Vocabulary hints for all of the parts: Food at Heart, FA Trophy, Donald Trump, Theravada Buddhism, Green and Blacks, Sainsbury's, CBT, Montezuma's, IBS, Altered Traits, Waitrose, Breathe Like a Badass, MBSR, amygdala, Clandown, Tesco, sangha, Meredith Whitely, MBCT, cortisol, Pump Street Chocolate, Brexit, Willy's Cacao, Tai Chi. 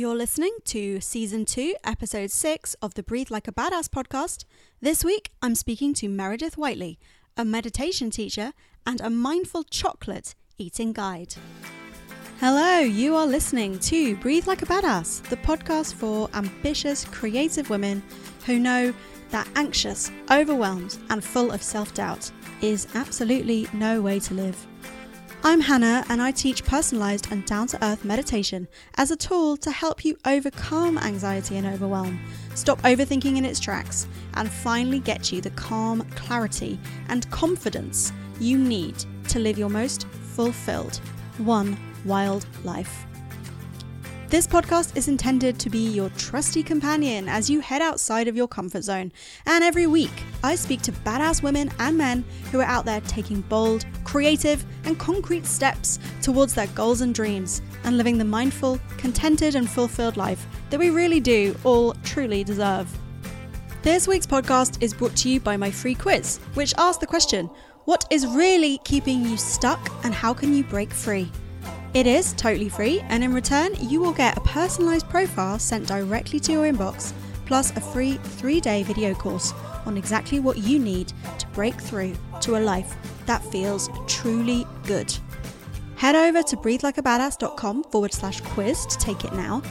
You're listening to Season 2, Episode 6 of the Breathe Like a Badass podcast. This week, I'm speaking to Meredith Whitely, a meditation teacher and a mindful chocolate eating guide. Hello, you are listening to Breathe Like a Badass, the podcast for ambitious, creative women who know that anxious, overwhelmed, and full of self-doubt is absolutely no way to live. I'm Hannah and I teach personalised and down-to-earth meditation as a tool to help you overcome anxiety and overwhelm, stop overthinking in its tracks, and finally get you the calm, clarity and confidence you need to live your most fulfilled, one wild life. This podcast is intended to be your trusty companion as you head outside of your comfort zone. And every week, I speak to badass women and men who are out there taking bold, creative, and concrete steps towards their goals and dreams and living the mindful, contented, and fulfilled life that we really do all truly deserve. This week's podcast is brought to you by my free quiz, which asks the question, what is really keeping you stuck and how can you break free? It is totally free, and in return, you will get a personalised profile sent directly to your inbox, plus a free 3-day video course on exactly what you need to break through to a life that feels truly good. Head over to breathelikeabadass.com/quiz to take it now.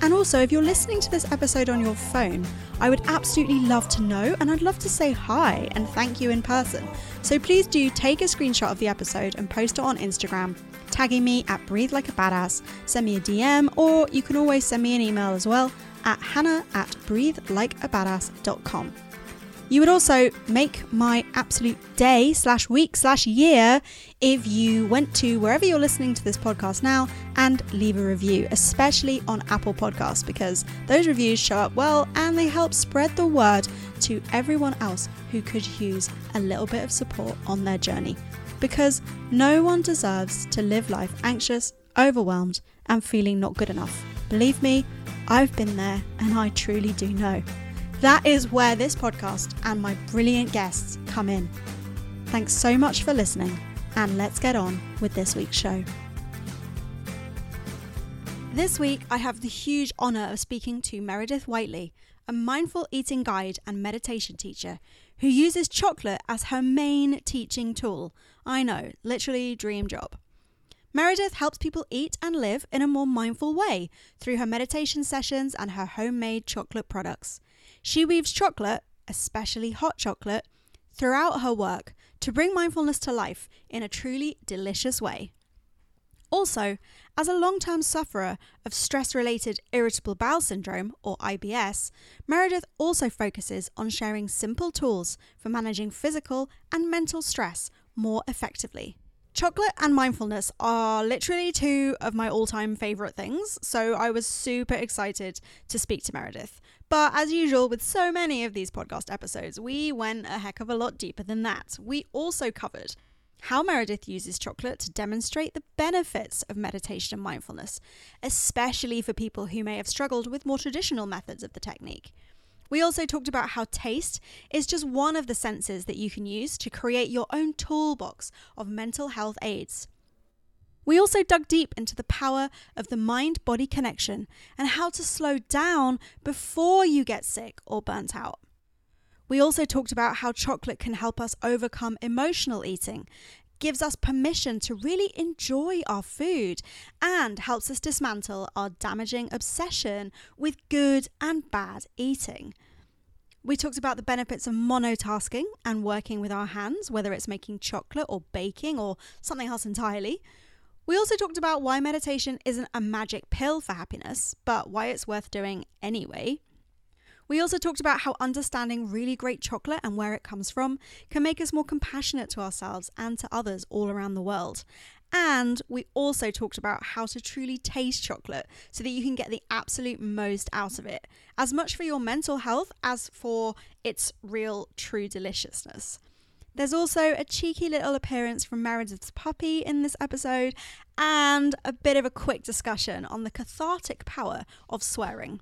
And also, if you're listening to this episode on your phone, I would absolutely love to know, and I'd love to say hi and thank you in person. So please do take a screenshot of the episode and post it on Instagram, tagging me at Breathe Like a Badass. Send me a DM, or you can always send me an email as well at hannah@breathelikeabadass.com. You would also make my absolute day/week/year if you went to wherever you're listening to this podcast now and leave a review, especially on Apple Podcasts, because those reviews show up well and they help spread the word to everyone else who could use a little bit of support on their journey. Because no one deserves to live life anxious, overwhelmed, and feeling not good enough. Believe me, I've been there and I truly do know. That is where this podcast and my brilliant guests come in. Thanks so much for listening, and let's get on with this week's show. This week, I have the huge honour of speaking to Meredith Whitely, a mindful eating guide and meditation teacher who uses chocolate as her main teaching tool. I know, literally dream job. Meredith helps people eat and live in a more mindful way through her meditation sessions and her homemade chocolate products. She weaves chocolate, especially hot chocolate, throughout her work to bring mindfulness to life in a truly delicious way. Also, as a long-term sufferer of stress-related irritable bowel syndrome, or IBS, Meredith also focuses on sharing simple tools for managing physical and mental stress more effectively. Chocolate and mindfulness are literally two of my all-time favourite things, so I was super excited to speak to Meredith. But as usual with so many of these podcast episodes, we went a heck of a lot deeper than that. We also covered how Meredith uses chocolate to demonstrate the benefits of meditation and mindfulness, especially for people who may have struggled with more traditional methods of the technique. We also talked about how taste is just one of the senses that you can use to create your own toolbox of mental health aids. We also dug deep into the power of the mind-body connection and how to slow down before you get sick or burnt out. We also talked about how chocolate can help us overcome emotional eating, gives us permission to really enjoy our food, and helps us dismantle our damaging obsession with good and bad eating. We talked about the benefits of monotasking and working with our hands, whether it's making chocolate or baking or something else entirely. We also talked about why meditation isn't a magic pill for happiness, but why it's worth doing anyway. We also talked about how understanding really great chocolate and where it comes from can make us more compassionate to ourselves and to others all around the world. And we also talked about how to truly taste chocolate so that you can get the absolute most out of it, as much for your mental health as for its real true deliciousness. There's also a cheeky little appearance from Meredith's puppy in this episode and a bit of a quick discussion on the cathartic power of swearing.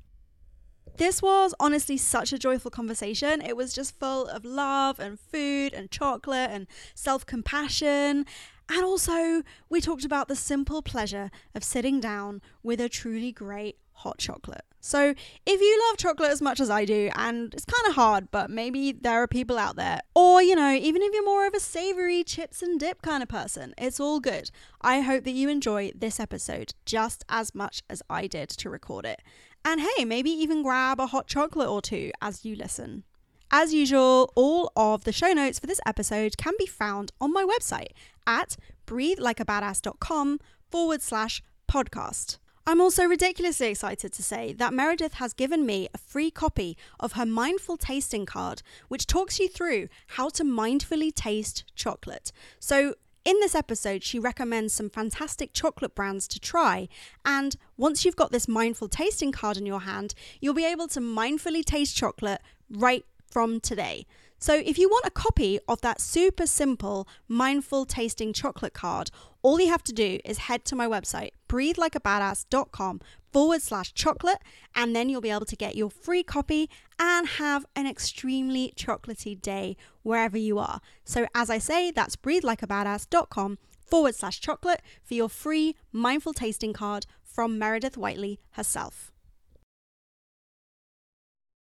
This was honestly such a joyful conversation. It was just full of love and food and chocolate and self-compassion. And also we talked about the simple pleasure of sitting down with a truly great hot chocolate. So if you love chocolate as much as I do, and it's kind of hard, but maybe there are people out there, or, you know, even if you're more of a savory chips and dip kind of person, it's all good. I hope that you enjoy this episode just as much as I did to record it. And hey, maybe even grab a hot chocolate or two as you listen. As usual, all of the show notes for this episode can be found on my website at breathelikeabadass.com/podcast. I'm also ridiculously excited to say that Meredith has given me a free copy of her mindful tasting card, which talks you through how to mindfully taste chocolate. So in this episode, she recommends some fantastic chocolate brands to try. And once you've got this mindful tasting card in your hand, you'll be able to mindfully taste chocolate right from today. So if you want a copy of that super simple mindful tasting chocolate card, all you have to do is head to my website, breathelikeabadass.com/chocolate, and then you'll be able to get your free copy and have an extremely chocolatey day wherever you are. So as I say, that's breathelikeabadass.com/chocolate for your free mindful tasting card from Meredith Whitely herself.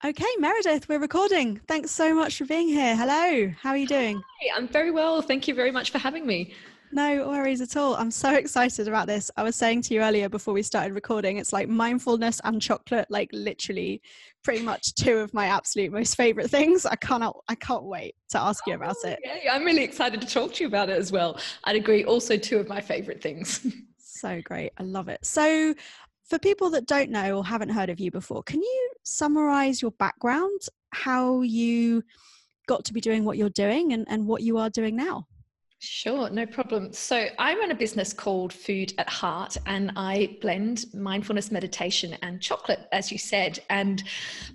Okay, Meredith, we're recording. Thanks so much for being here. Hello, how are you doing? Hi, I'm very well. Thank you very much for having me. No worries at all. I'm so excited about this. I was saying to you earlier before we started recording, it's like mindfulness and chocolate, like literally pretty much two of my absolute most favorite things. I can't wait to ask you about it. Yeah, I'm really excited to talk to you about it as well. I'd agree, also two of my favorite things. So great. I love it. So for people that don't know or haven't heard of you before, can you summarize your background, how you got to be doing what you're doing and what you are doing now? Sure, no problem. So I run a business called Food at Heart, and I blend mindfulness, meditation and chocolate, as you said. And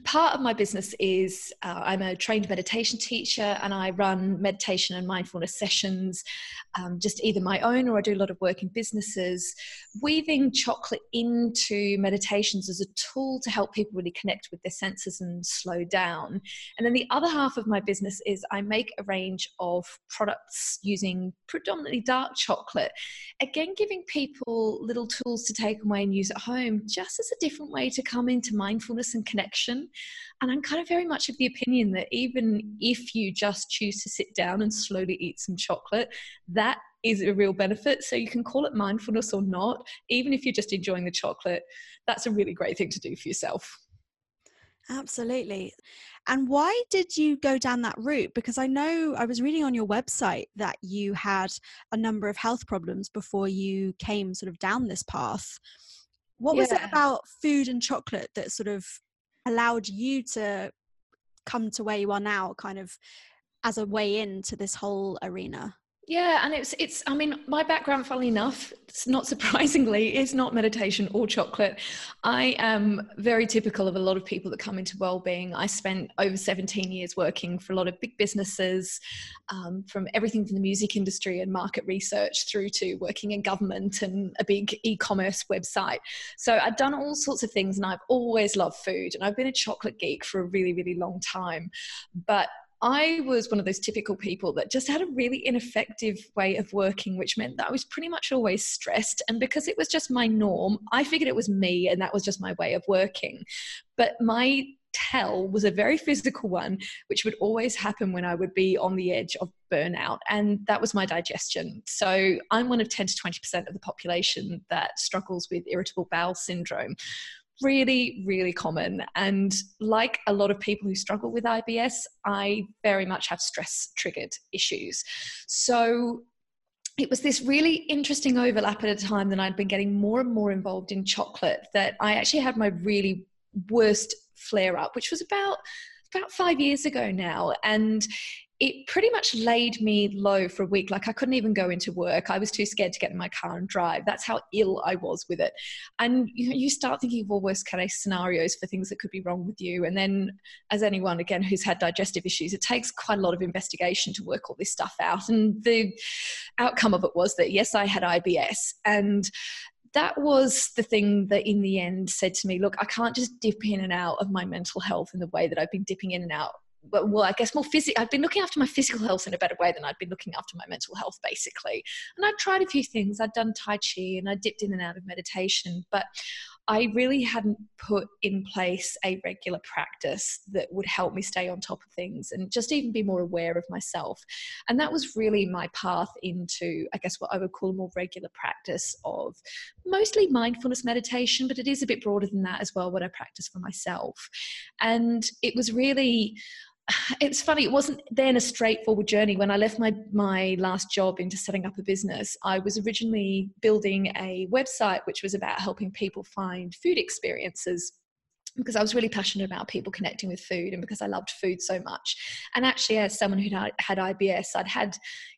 part of my business is I'm a trained meditation teacher, and I run meditation and mindfulness sessions, just either my own, or I do a lot of work in businesses, weaving chocolate into meditations as a tool to help people really connect with their senses and slow down. And then the other half of my business is I make a range of products using predominantly dark chocolate, again giving people little tools to take away and use at home, just as a different way to come into mindfulness and connection. And I'm kind of very much of the opinion that even if you just choose to sit down and slowly eat some chocolate, that is a real benefit. So you can call it mindfulness or not, even if you're just enjoying the chocolate, that's a really great thing to do for yourself. Absolutely. And why did you go down that route? Because I know I was reading on your website that you had a number of health problems before you came sort of down this path. What was it about food and chocolate that sort of allowed you to come to where you are now, kind of as a way into this whole arena? Yeah, and it's. I mean, my background, funnily enough, not surprisingly, is not meditation or chocolate. I am very typical of a lot of people that come into wellbeing. I spent over 17 years working for a lot of big businesses, from everything from the music industry and market research through to working in government and a big e-commerce website. So I've done all sorts of things, and I've always loved food, and I've been a chocolate geek for a really, really long time, but I was one of those typical people that just had a really ineffective way of working, which meant that I was pretty much always stressed. And because it was just my norm, I figured it was me and that was just my way of working. But my tell was a very physical one, which would always happen when I would be on the edge of burnout. And that was my digestion. So I'm one of 10 to 20% of the population that struggles with irritable bowel syndrome. Really, really common. And like a lot of people who struggle with IBS, I very much have stress-triggered issues. So it was this really interesting overlap at a time that I'd been getting more and more involved in chocolate that I actually had my really worst flare-up, which was about 5 years ago now. And it pretty much laid me low for a week. Like I couldn't even go into work. I was too scared to get in my car and drive. That's how ill I was with it. And you start thinking of all worst case scenarios for things that could be wrong with you. And then, as anyone, again, who's had digestive issues, it takes quite a lot of investigation to work all this stuff out. And the outcome of it was that, yes, I had IBS. And that was the thing that in the end said to me, look, I can't just dip in and out of my mental health in the way that I've been dipping in and out. Well, I guess more physical. I've been looking after my physical health in a better way than I'd been looking after my mental health, basically. And I'd tried a few things. I'd done Tai Chi and I dipped in and out of meditation, but I really hadn't put in place a regular practice that would help me stay on top of things and just even be more aware of myself. And that was really my path into, I guess, what I would call a more regular practice of mostly mindfulness meditation, but it is a bit broader than that as well, what I practice for myself. And it was really... It's funny, it wasn't then a straightforward journey. When I left my last job into setting up a business, I was originally building a website which was about helping people find food experiences, because I was really passionate about people connecting with food and because I loved food so much. And actually, as someone who had IBS, I'd had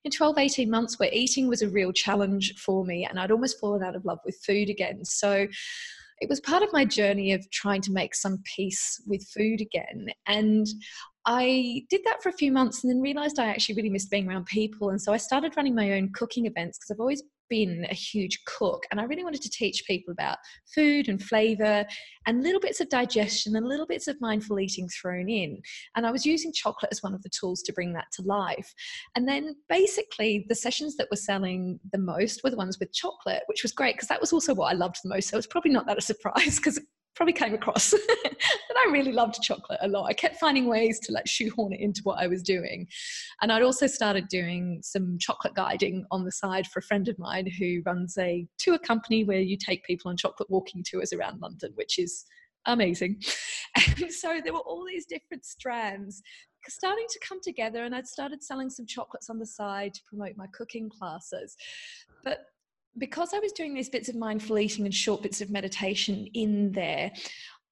12, 18 months where eating was a real challenge for me, and I'd almost fallen out of love with food again. So it was part of my journey of trying to make some peace with food again. And I did that for a few months and then realized I actually really missed being around people. And so I started running my own cooking events, because I've always been a huge cook and I really wanted to teach people about food and flavor and little bits of digestion and little bits of mindful eating thrown in. And I was using chocolate as one of the tools to bring that to life. And then basically the sessions that were selling the most were the ones with chocolate, which was great because that was also what I loved the most. So it's probably not that a surprise, because it probably came across that I really loved chocolate a lot. I kept finding ways to like shoehorn it into what I was doing. And I'd also started doing some chocolate guiding on the side for a friend of mine who runs a tour company where you take people on chocolate walking tours around London, which is amazing. And so there were all these different strands starting to come together, and I'd started selling some chocolates on the side to promote my cooking classes. But because I was doing these bits of mindful eating and short bits of meditation in there,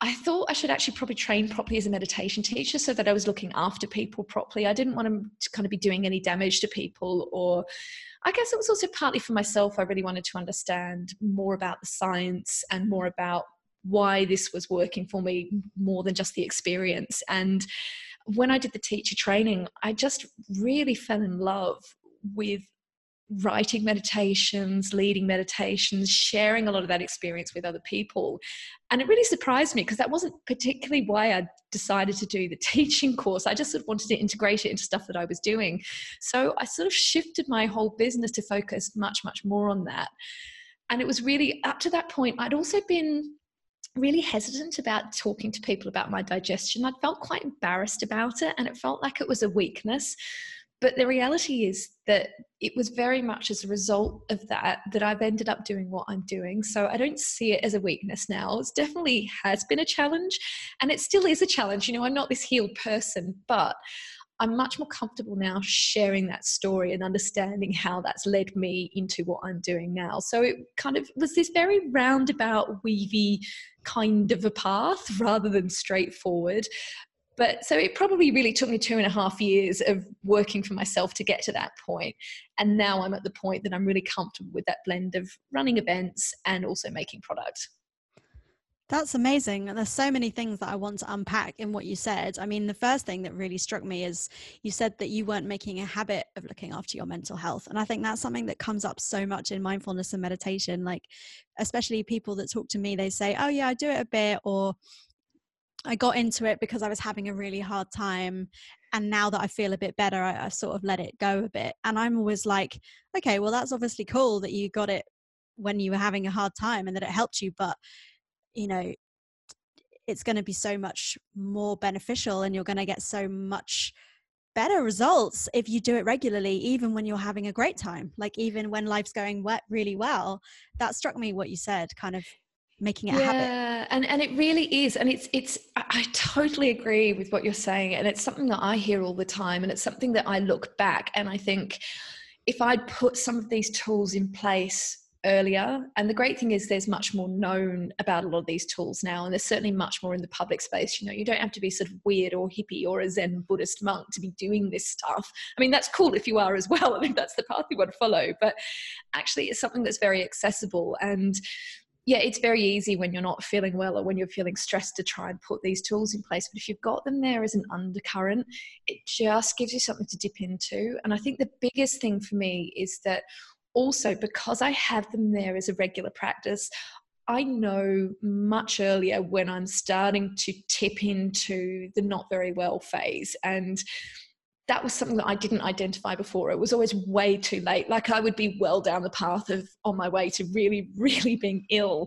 I thought I should actually probably train properly as a meditation teacher so that I was looking after people properly. I didn't want them to kind of be doing any damage to people, or I guess it was also partly for myself. I really wanted to understand more about the science and more about why this was working for me more than just the experience. And when I did the teacher training, I just really fell in love with writing meditations, leading meditations, sharing a lot of that experience with other people. And it really surprised me, because that wasn't particularly why I decided to do the teaching course. I just sort of wanted to integrate it into stuff that I was doing. So I sort of shifted my whole business to focus much, much more on that. And it was really, up to that point, I'd also been really hesitant about talking to people about my digestion. I felt quite embarrassed about it, and it felt like it was a weakness. But the reality is that it was very much as a result of that that I've ended up doing what I'm doing. So I don't see it as a weakness now. It's definitely has been a challenge, and it still is a challenge. I'm not this healed person, but I'm much more comfortable now sharing that story and understanding how that's led me into what I'm doing now. So it kind of was this very roundabout, weavy kind of a path rather than straightforward. But so it probably really took me 2.5 years of working for myself to get to that point. And now I'm at the point that I'm really comfortable with that blend of running events and also making product. That's amazing. And there's so many things that I want to unpack in what you said. I mean, the first thing that really struck me is you said that you weren't making a habit of looking after your mental health. And I think that's something that comes up so much in mindfulness and meditation. Like, especially people that talk to me, they say, oh yeah, I do it a bit, or I got into it because I was having a really hard time, and now that I feel a bit better, I sort of let it go a bit. And I'm always like, okay, well, that's obviously cool that you got it when you were having a hard time and that it helped you, but it's going to be so much more beneficial and you're going to get so much better results if you do it regularly, even when you're having a great time, like even when life's going really well. That struck me, what you said, kind of making it a habit. Yeah, and it really is. And I totally agree with what you're saying. And it's something that I hear all the time. And it's something that I look back and I think, if I'd put some of these tools in place earlier, and the great thing is there's much more known about a lot of these tools now, and there's certainly much more in the public space. You don't have to be sort of weird or hippie or a Zen Buddhist monk to be doing this stuff. I mean, that's cool if you are as well. I mean, that's the path you want to follow, but actually it's something that's very accessible. And yeah, it's very easy when you're not feeling well or when you're feeling stressed to try and put these tools in place. But if you've got them there as an undercurrent, it just gives you something to dip into. And I think the biggest thing for me is that also because I have them there as a regular practice, I know much earlier when I'm starting to tip into the not very well phase. And that was something that I didn't identify before. It was always way too late. Like, I would be well down the path on my way to really, really being ill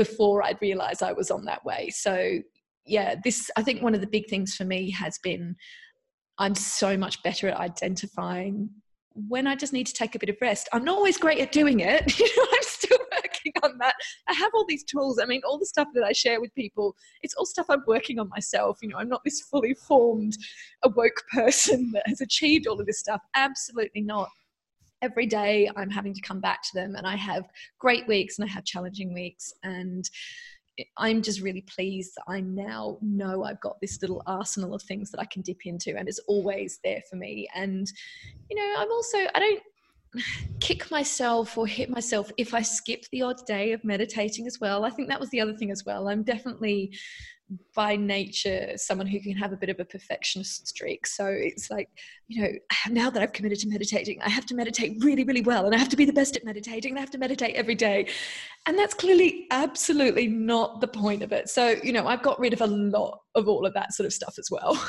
before I'd realized I was on that way. So yeah, this, I think one of the big things for me has been, I'm so much better at identifying when I just need to take a bit of rest. I'm not always great at doing it. I'm still working on that. I have all these tools. I mean, all the stuff that I share with people, it's all stuff I'm working on myself. You know, I'm not this fully formed, awoke person that has achieved all of this stuff. Absolutely not. Every day I'm having to come back to them, and I have great weeks and I have challenging weeks, and I'm just really pleased that I now know I've got this little arsenal of things that I can dip into, and it's always there for me. And, you know, I'm also, I don't kick myself or hit myself if I skip the odd day of meditating as well. I think that was the other thing as well. I'm definitely by nature someone who can have a bit of a perfectionist streak. So it's like, you know, now that I've committed to meditating, I have to meditate really, really well, and I have to be the best at meditating, and I have to meditate every day. And that's clearly absolutely not the point of it. So, you know, I've got rid of a lot of all of that sort of stuff as well.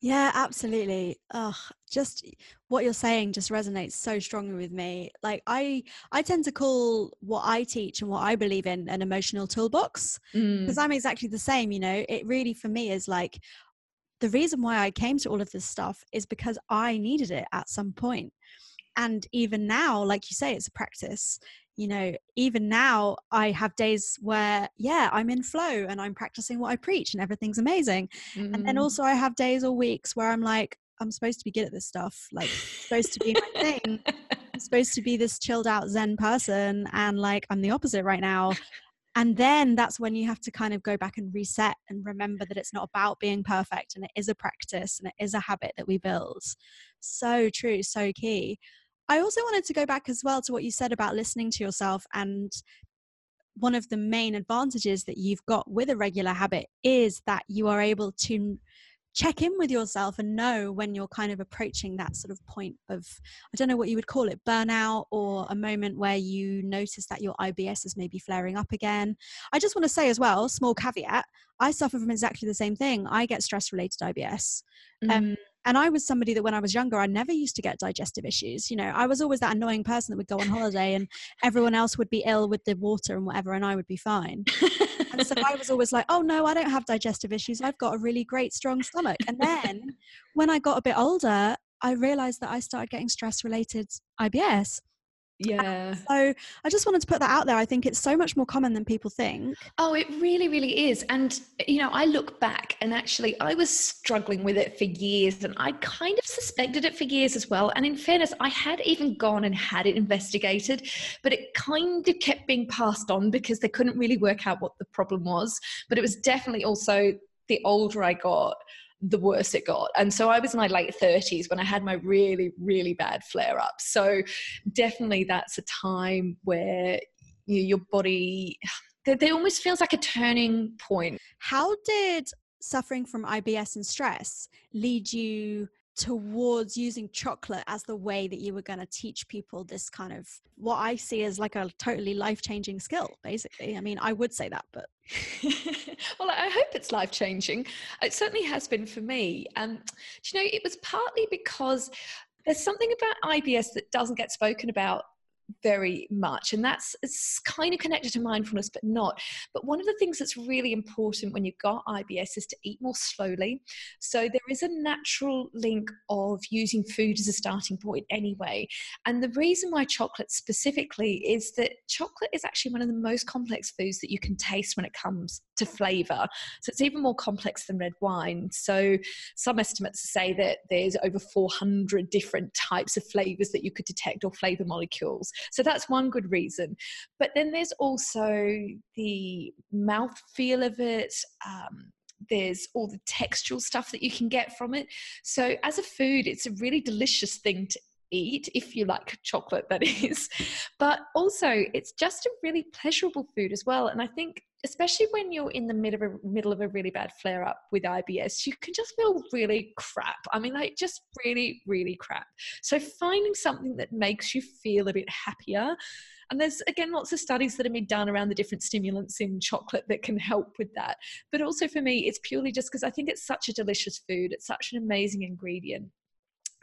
Yeah, absolutely. Oh, just what you're saying just resonates so strongly with me. Like I tend to call what I teach and what I believe in an emotional toolbox, because I'm exactly the same. You know, it really for me is like, the reason why I came to all of this stuff is because I needed it at some point. And even now, like you say, it's a practice. You know, even now I have days where, yeah, I'm in flow and I'm practicing what I preach and everything's amazing. And then also I have days or weeks where I'm like, I'm supposed to be good at this stuff. Like, it's supposed to be my thing. I'm supposed to be this chilled out Zen person. And like, I'm the opposite right now. And then that's when you have to kind of go back and reset and remember that it's not about being perfect, and it is a practice and it is a habit that we build. So true. So key. I also wanted to go back as well to what you said about listening to yourself, and one of the main advantages that you've got with a regular habit is that you are able to check in with yourself and know when you're kind of approaching that sort of point of, I don't know what you would call it, burnout, or a moment where you notice that your IBS is maybe flaring up again. I just want to say as well, small caveat, I suffer from exactly the same thing. I get stress-related IBS. And I was somebody that when I was younger, I never used to get digestive issues. You know, I was always that annoying person that would go on holiday and everyone else would be ill with the water and whatever, and I would be fine. And so I was always like, oh no, I don't have digestive issues. I've got a really great strong stomach. And then when I got a bit older, I realized that I started getting stress-related IBS. Yeah. So I just wanted to put that out there. I think it's so much more common than people think. Oh, it really, really is. And, you know, I look back and actually I was struggling with it for years, and I kind of suspected it for years as well. And in fairness, I had even gone and had it investigated, but it kind of kept being passed on because they couldn't really work out what the problem was. But it was definitely also the older I got, the worse it got. And so I was in my late 30s when I had my really, really bad flare up. So definitely that's a time where your body, they almost feels like a turning point. How did suffering from IBS and stress lead you towards using chocolate as the way that you were going to teach people this kind of, what I see as like a totally life-changing skill, basically? I mean, I would say that, but. Well, I hope it's life-changing. It certainly has been for me. Do you know, it was partly because there's something about IBS that doesn't get spoken about very much, and that's, it's kind of connected to mindfulness but not. But one of the things that's really important when you've got IBS is to eat more slowly. So there is a natural link of using food as a starting point anyway, and the reason why chocolate specifically is that chocolate is actually one of the most complex foods that you can taste when it comes to flavor. So it's even more complex than red wine. So some estimates say that there's over 400 different types of flavors that you could detect, or flavor molecules. So that's one good reason. But then there's also the mouth feel of it. There's all the textural stuff that you can get from it. So as a food, it's a really delicious thing to eat, if you like chocolate, that is. But also, it's just a really pleasurable food as well. And I think, especially when you're in the middle of a really bad flare up with IBS, you can just feel really crap. I mean, like just really, really crap. So finding something that makes you feel a bit happier. And there's, again, lots of studies that have been done around the different stimulants in chocolate that can help with that. But also for me, it's purely just because I think it's such a delicious food. It's such an amazing ingredient.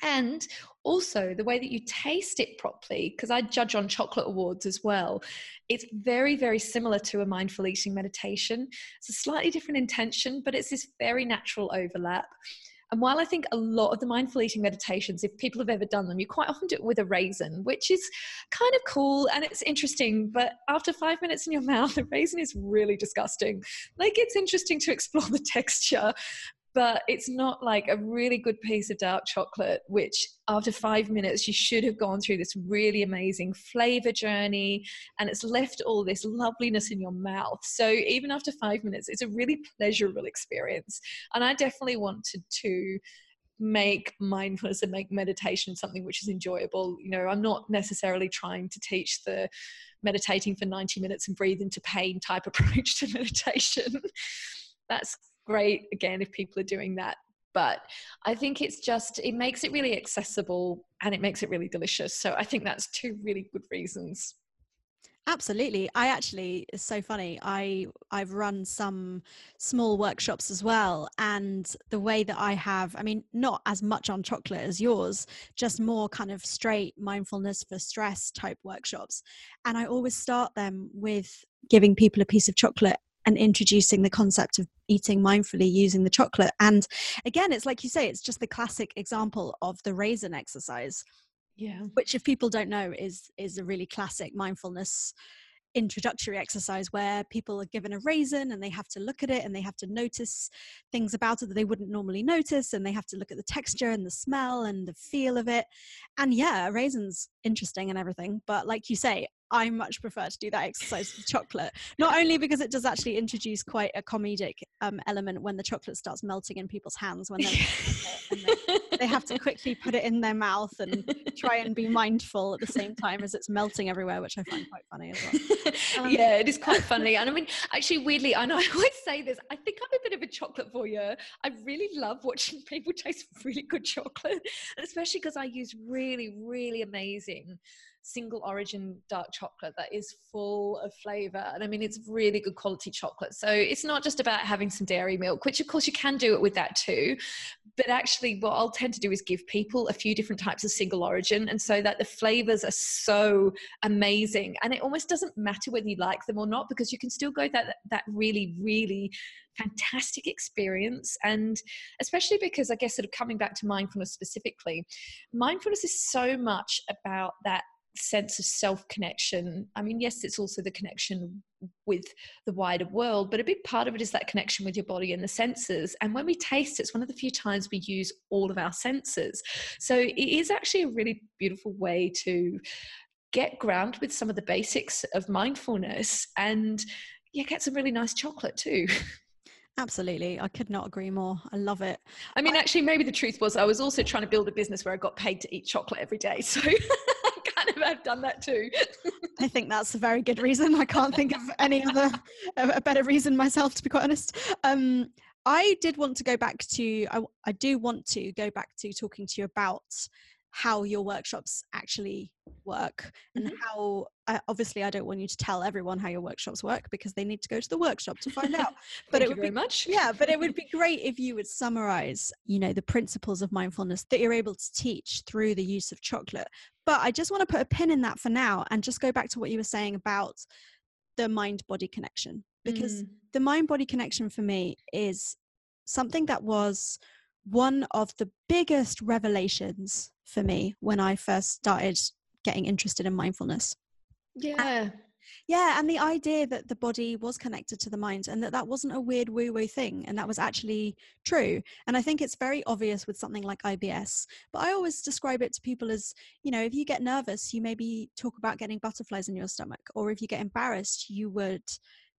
And also the way that you taste it properly, because I judge on chocolate awards as well. It's very, very similar to a mindful eating meditation. It's a slightly different intention, but it's this very natural overlap. And while I think a lot of the mindful eating meditations, if people have ever done them, you quite often do it with a raisin, which is kind of cool and it's interesting. But after 5 minutes in your mouth, the raisin is really disgusting. Like, it's interesting to explore the texture, but it's not like a really good piece of dark chocolate, which after 5 minutes, you should have gone through this really amazing flavor journey, and it's left all this loveliness in your mouth. So even after 5 minutes, it's a really pleasurable experience. And I definitely wanted to make mindfulness and make meditation something which is enjoyable. You know, I'm not necessarily trying to teach the meditating for 90 minutes and breathe into pain type approach to meditation. That's great, again, if people are doing that. But I think it's just, it makes it really accessible and it makes it really delicious. So I think that's two really good reasons. Absolutely. I actually, it's so funny, I've run some small workshops as well, and the way that I have, I mean, not as much on chocolate as yours, just more kind of straight mindfulness for stress type workshops. And I always start them with giving people a piece of chocolate and introducing the concept of eating mindfully using the chocolate. And again, it's like you say, it's just the classic example of the raisin exercise, which, if people don't know, is a really classic mindfulness introductory exercise where people are given a raisin and they have to look at it and they have to notice things about it that they wouldn't normally notice, and they have to look at the texture and the smell and the feel of it. And yeah, a raisin's interesting and everything, but like you say, I much prefer to do that exercise with chocolate, not only because it does actually introduce quite a comedic element when the chocolate starts melting in people's hands when they're and they have to quickly put it in their mouth and try and be mindful at the same time as it's melting everywhere, which I find quite funny as well. Yeah, it is quite funny. And I mean, actually, weirdly, I know I always say this, I think I'm a bit of a chocolate voyeur. I really love watching people taste really good chocolate, especially because I use really, really amazing single origin dark chocolate that is full of flavor. And I mean, it's really good quality chocolate. So it's not just about having some dairy milk, which of course you can do it with that too. But actually what I'll tend to do is give people a few different types of single origin, and so that the flavors are so amazing. And it almost doesn't matter whether you like them or not, because you can still go that really, really fantastic experience. And especially because, I guess, sort of coming back to mindfulness specifically, mindfulness is so much about that sense of self-connection. I mean, yes, it's also the connection with the wider world, but a big part of it is that connection with your body and the senses. And when we taste, it's one of the few times we use all of our senses. So it is actually a really beautiful way to get ground with some of the basics of mindfulness, and yeah, get some really nice chocolate too. Absolutely. I could not agree more. I love it. I mean, actually, maybe the truth was I was also trying to build a business where I got paid to eat chocolate every day. So I've done that too. I think that's a very good reason. I can't think of any other a better reason myself, to be quite honest. I did want to go back to I do want to go back to talking to you about how your workshops actually work, and how obviously I don't want you to tell everyone how your workshops work, because they need to go to the workshop to find out. But Thank it would you very be much. Yeah, but it would be great if you would summarize, you know, the principles of mindfulness that you're able to teach through the use of chocolate. But I just want to put a pin in that for now and just go back to what you were saying about the mind-body connection, because the mind-body connection for me is something that was one of the biggest revelations for me when I first started getting interested in mindfulness. And the idea that the body was connected to the mind, and that wasn't a weird woo-woo thing, and that was actually true. And I think it's very obvious with something like IBS, but I always describe it to people as, you know, if you get nervous, you maybe talk about getting butterflies in your stomach, or if you get embarrassed, you would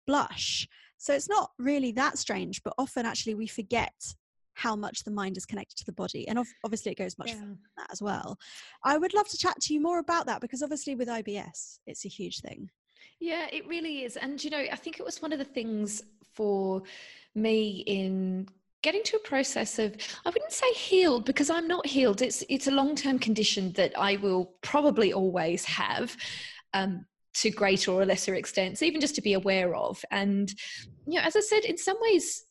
blush. So it's not really that strange, but often actually we forget how much the mind is connected to the body. And obviously it goes much further than that as well. I would love to chat to you more about that, because obviously with IBS, it's a huge thing. Yeah, it really is. And, you know, I think it was one of the things for me in getting to a process of, I wouldn't say healed, because I'm not healed. It's a long-term condition that I will probably always have, to greater or lesser extents, even just to be aware of. And, you know, as I said, in some ways,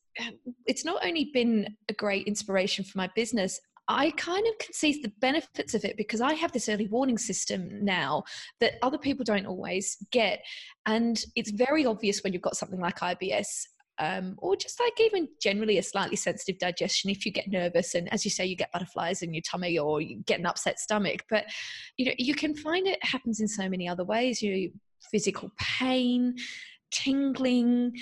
it's not only been a great inspiration for my business, I kind of can see the benefits of it because I have this early warning system now that other people don't always get. And it's very obvious when you've got something like IBS, or just like even generally a slightly sensitive digestion, if you get nervous and, as you say, you get butterflies in your tummy or you get an upset stomach. But, you know, you can find it happens in so many other ways, you know, physical pain, tingling.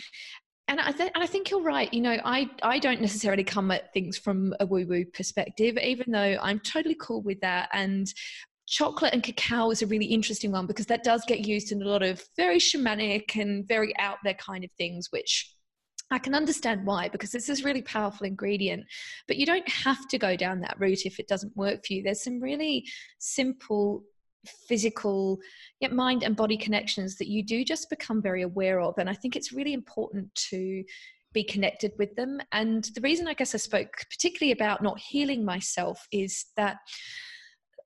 And I think you're right. You know, I don't necessarily come at things from a woo-woo perspective, even though I'm totally cool with that. And chocolate and cacao is a really interesting one because that does get used in a lot of very shamanic and very out there kind of things, which I can understand why, because it's this really powerful ingredient. But you don't have to go down that route if it doesn't work for you. There's some really simple physical, yet mind and body connections that you do just become very aware of. And I think it's really important to be connected with them. And the reason I guess I spoke particularly about not healing myself is that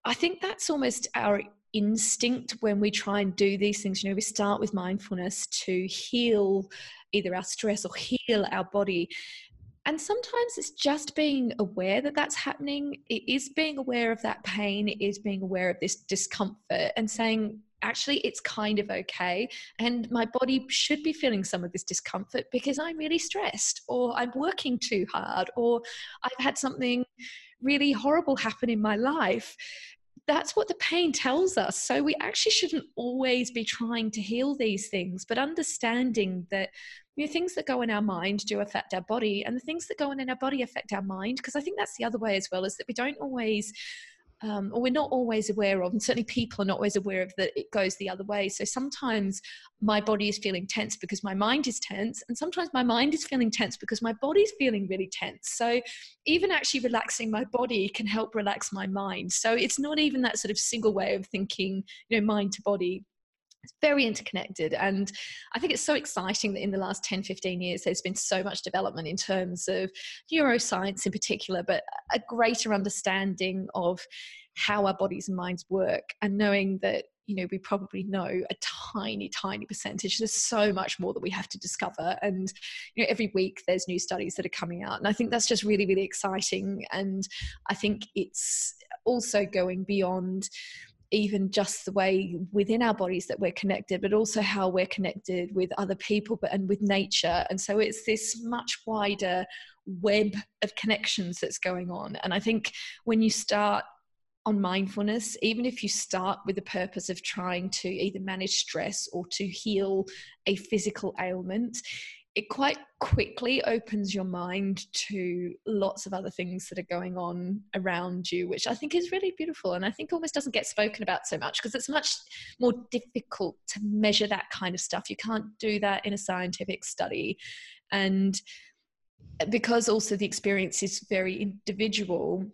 I think that's almost our instinct when we try and do these things. You know, we start with mindfulness to heal either our stress or heal our body. And sometimes it's just being aware that that's happening. It is being aware of that pain. It is being aware of this discomfort and saying, actually, it's kind of okay. And my body should be feeling some of this discomfort because I'm really stressed or I'm working too hard or I've had something really horrible happen in my life. That's what the pain tells us. So we actually shouldn't always be trying to heal these things, but understanding that, you know, things that go in our mind do affect our body, and the things that go on in our body affect our mind. Because I think that's the other way as well, is that we don't always, or we're not always aware of, and certainly people are not always aware of, that it goes the other way. So sometimes my body is feeling tense because my mind is tense, and sometimes my mind is feeling tense because my body's feeling really tense. So even actually relaxing my body can help relax my mind. So it's not even that sort of single way of thinking, you know, mind to body. It's very interconnected. And I think it's so exciting that in the last 10, 15 years, there's been so much development in terms of neuroscience in particular, but a greater understanding of how our bodies and minds work, and knowing that, you know, we probably know a tiny, tiny percentage. There's so much more that we have to discover. And, you know, every week there's new studies that are coming out. And I think that's just really, really exciting. And I think it's also going beyond even just the way within our bodies that we're connected, but also how we're connected with other people and with nature. And so it's this much wider web of connections that's going on. And I think when you start on mindfulness, even if you start with the purpose of trying to either manage stress or to heal a physical ailment, it quite quickly opens your mind to lots of other things that are going on around you, which I think is really beautiful. And I think almost doesn't get spoken about so much because it's much more difficult to measure that kind of stuff. You can't do that in a scientific study. And because also the experience is very individual,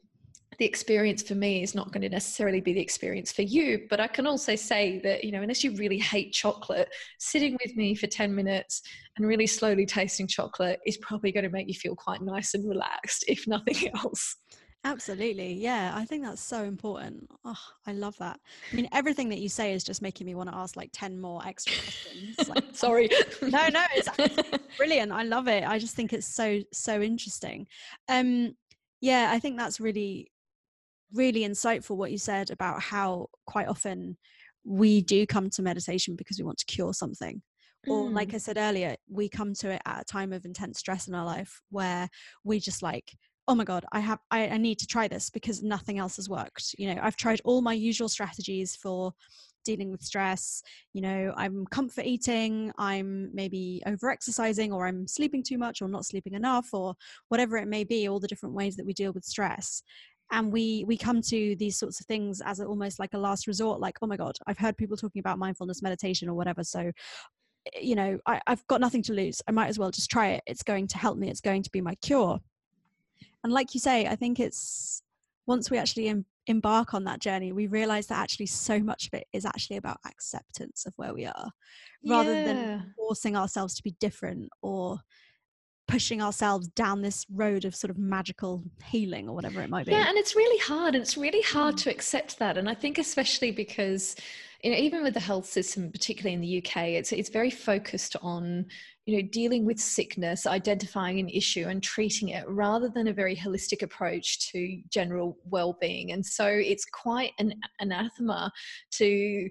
the experience for me is not going to necessarily be the experience for you. But I can also say that, you know, unless you really hate chocolate, sitting with me for 10 minutes and really slowly tasting chocolate is probably going to make you feel quite nice and relaxed, if nothing else. Absolutely. Yeah, I think that's so important. Oh, I love that. I mean, everything that you say is just making me want to ask like 10 more extra questions. Like, sorry. No, it's brilliant. I love it. I just think it's so, so interesting. Yeah, I think that's really, really insightful what you said about how quite often we do come to meditation because we want to cure something. Or like I said earlier, we come to it at a time of intense stress in our life where we just like, oh my God, I need to try this because nothing else has worked. You know, I've tried all my usual strategies for dealing with stress. You know, I'm comfort eating, I'm maybe over exercising, or I'm sleeping too much or not sleeping enough, or whatever it may be, all the different ways that we deal with stress. And we come to these sorts of things as almost like a last resort, like, oh my God, I've heard people talking about mindfulness meditation or whatever. So, you know, I've got nothing to lose. I might as well just try it. It's going to help me. It's going to be my cure. And like you say, I think it's once we actually embark on that journey, we realize that actually so much of it is actually about acceptance of where we are, rather than forcing ourselves to be different or pushing ourselves down this road of sort of magical healing or whatever it might be. Yeah, and it's really hard, and it's really hard to accept that. And I think especially because, you know, even with the health system, particularly in the UK, it's very focused on, dealing with sickness, identifying an issue and treating it, rather than a very holistic approach to general well-being. And so it's quite an anathema to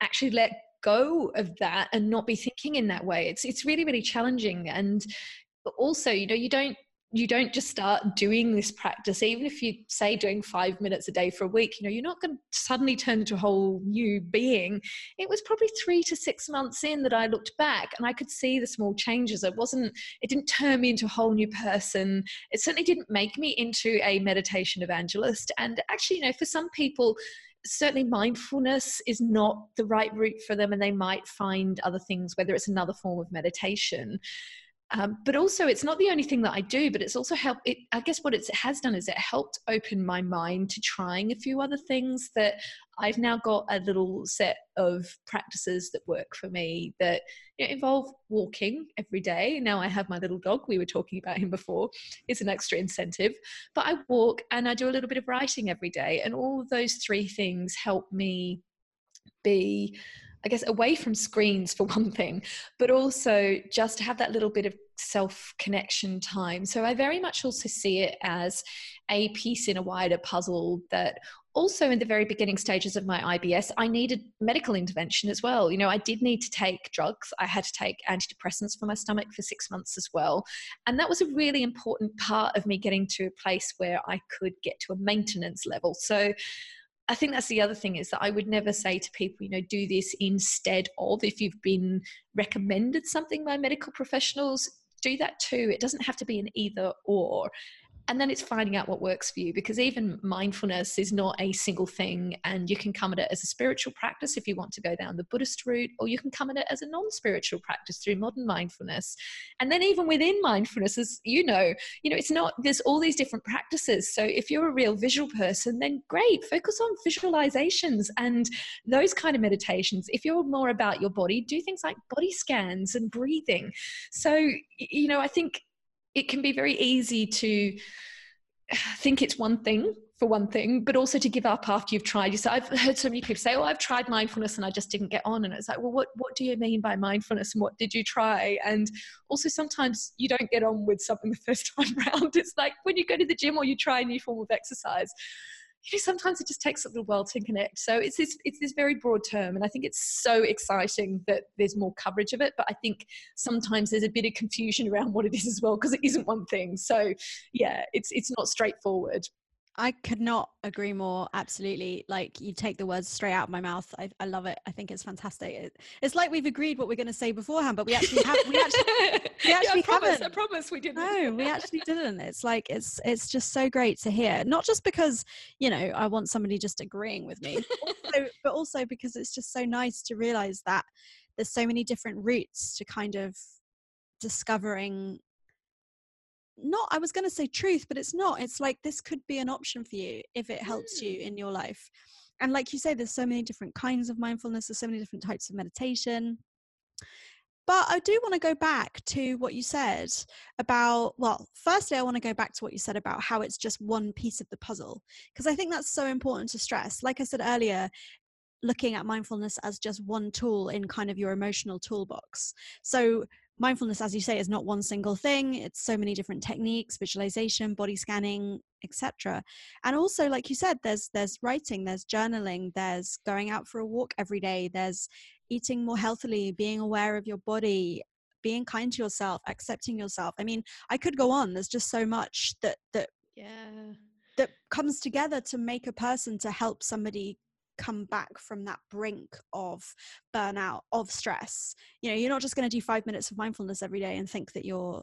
actually let go of that and not be thinking in that way. It's really, really challenging. And also, you don't just start doing this practice. Even if you say doing 5 minutes a day for a week, you're not going to suddenly turn into a whole new being. It was probably 3 to 6 months in that I looked back and I could see the small changes. It didn't turn me into a whole new person. It certainly didn't make me into a meditation evangelist. And actually, for some people, certainly mindfulness is not the right route for them, and they might find other things, whether it's another form of meditation. But also, it's not the only thing that I do, but it's also helped. I guess what it has done is it helped open my mind to trying a few other things that I've now got a little set of practices that work for me that involve walking every day. Now I have my little dog. We were talking about him before. It's an extra incentive, but I walk and I do a little bit of writing every day. And all of those three things help me be, I guess, away from screens for one thing, but also just to have that little bit of self-connection time. So I very much also see it as a piece in a wider puzzle that also in the very beginning stages of my IBS, I needed medical intervention as well. I did need to take drugs. I had to take antidepressants for my stomach for 6 months as well. And that was a really important part of me getting to a place where I could get to a maintenance level. So I think that's the other thing, is that I would never say to people, do this instead of. If you've been recommended something by medical professionals, do that too. It doesn't have to be an either or. And then it's finding out what works for you, because even mindfulness is not a single thing, and you can come at it as a spiritual practice if you want to go down the Buddhist route, or you can come at it as a non-spiritual practice through modern mindfulness. And then even within mindfulness, as it's not, there's all these different practices. So if you're a real visual person, then great, focus on visualizations and those kind of meditations. If you're more about your body, do things like body scans and breathing. So, I think it can be very easy to think it's one thing for one thing, but also to give up after you've tried. So I've heard so many people say, I've tried mindfulness and I just didn't get on. And it's like, well, what do you mean by mindfulness, and what did you try? And also, sometimes you don't get on with something the first time round. It's like when you go to the gym or you try a new form of exercise, sometimes it just takes a little while to connect. So it's this very broad term, and I think it's so exciting that there's more coverage of it, but I think sometimes there's a bit of confusion around what it is as well, because it isn't one thing. So yeah, it's not straightforward. I could not agree more. Absolutely. Like, you take the words straight out of my mouth. I love it. I think it's fantastic. It's like we've agreed what we're going to say beforehand, but we actually haven't. I promise we didn't. No, we actually didn't. It's like, it's just so great to hear. Not just because, I want somebody just agreeing with me, but also because it's just so nice to realize that there's so many different routes to kind of discovering, I was going to say truth, but it's not. It's like, this could be an option for you if it helps you in your life. And like you say, there's so many different kinds of mindfulness. There's so many different types of meditation. But I do want to go back to what you said about, firstly, I want to go back to what you said about how it's just one piece of the puzzle, because I think that's so important to stress. Like I said earlier, looking at mindfulness as just one tool in kind of your emotional toolbox. So mindfulness, as you say, is not one single thing. It's so many different techniques, visualization, body scanning, etc. And also, like you said, there's writing, there's journaling, there's going out for a walk every day, there's eating more healthily, being aware of your body, being kind to yourself, accepting yourself. I mean, I could go on. There's just so much that comes together to make a person, to help somebody come back from that brink of burnout, of stress. You're not just going to do 5 minutes of mindfulness every day and think that you're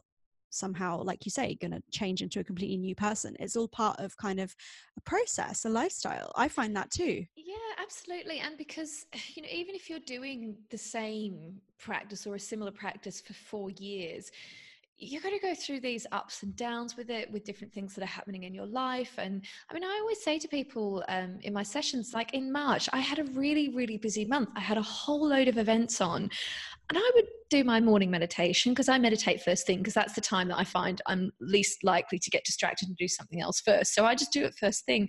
somehow, like you say, going to change into a completely new person. It's all part of kind of a process, a lifestyle. I find that too. Yeah, absolutely. And because, even if you're doing the same practice or a similar practice for 4 years, you're going to go through these ups and downs with it, with different things that are happening in your life. And I mean, I always say to people in my sessions, like in March, I had a really, really busy month. I had a whole load of events on, and I would do my morning meditation, because I meditate first thing, because that's the time that I find I'm least likely to get distracted and do something else first. So I just do it first thing.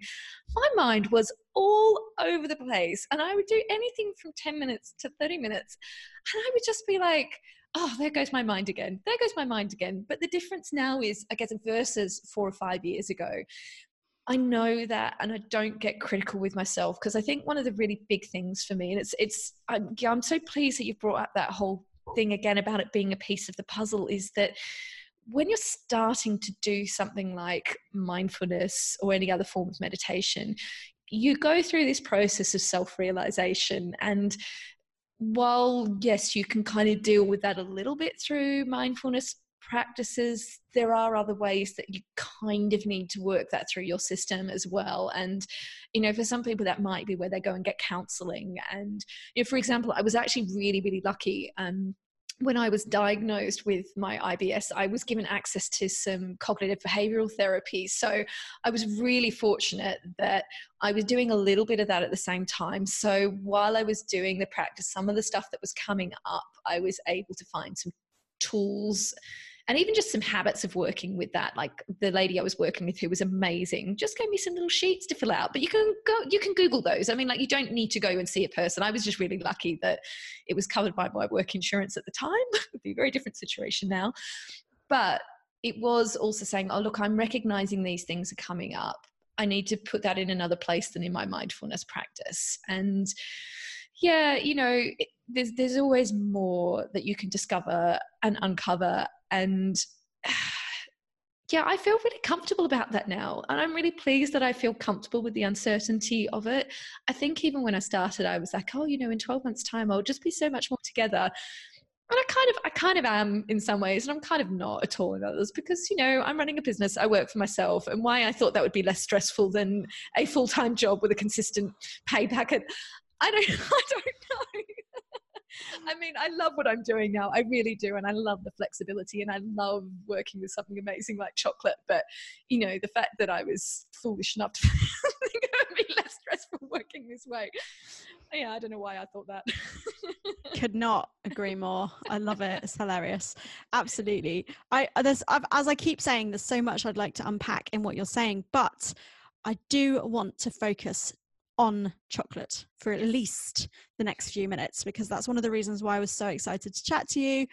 My mind was all over the place, and I would do anything from 10 minutes to 30 minutes. And I would just be like, oh, there goes my mind again. There goes my mind again. But the difference now is, I guess, versus 4 or 5 years ago, I know that, and I don't get critical with myself, because I think one of the really big things for me, and I'm so pleased that you've brought up that whole thing again about it being a piece of the puzzle, is that when you're starting to do something like mindfulness or any other form of meditation, you go through this process of self-realization. And while, yes, you can kind of deal with that a little bit through mindfulness practices, there are other ways that you kind of need to work that through your system as well. And, you know, for some people that might be where they go and get counseling. And, you know, for example, I was actually really, really lucky. When I was diagnosed with my IBS, I was given access to some cognitive behavioral therapy. So I was really fortunate that I was doing a little bit of that at the same time. So while I was doing the practice, some of the stuff that was coming up, I was able to find some tools and even just some habits of working with that. Like the lady I was working with, who was amazing, just gave me some little sheets to fill out, but you can Google those. I mean, like, you don't need to go and see a person. I was just really lucky that it was covered by my work insurance at the time. It would be a very different situation now. But it was also saying, oh, look, I'm recognizing these things are coming up. I need to put that in another place than in my mindfulness practice. And yeah, you know, there's always more that you can discover and uncover. And yeah, I feel really comfortable about that now. And I'm really pleased that I feel comfortable with the uncertainty of it. I think even when I started, I was like, oh, you know, in 12 months' time, I'll just be so much more together. And I kind of am in some ways, and I'm kind of not at all in others, because, you know, I'm running a business, I work for myself, and why I thought that would be less stressful than a full-time job with a consistent pay packet, I don't know. I mean, I love what I'm doing now. I really do. And I love the flexibility, and I love working with something amazing like chocolate. But, you know, the fact that I was foolish enough to think it would be less stressful working this way. Yeah, I don't know why I thought that. Could not agree more. I love it. It's hilarious. Absolutely. As I keep saying, there's so much I'd like to unpack in what you're saying, but I do want to focus on chocolate for at least the next few minutes, because that's one of the reasons why I was so excited to chat to you.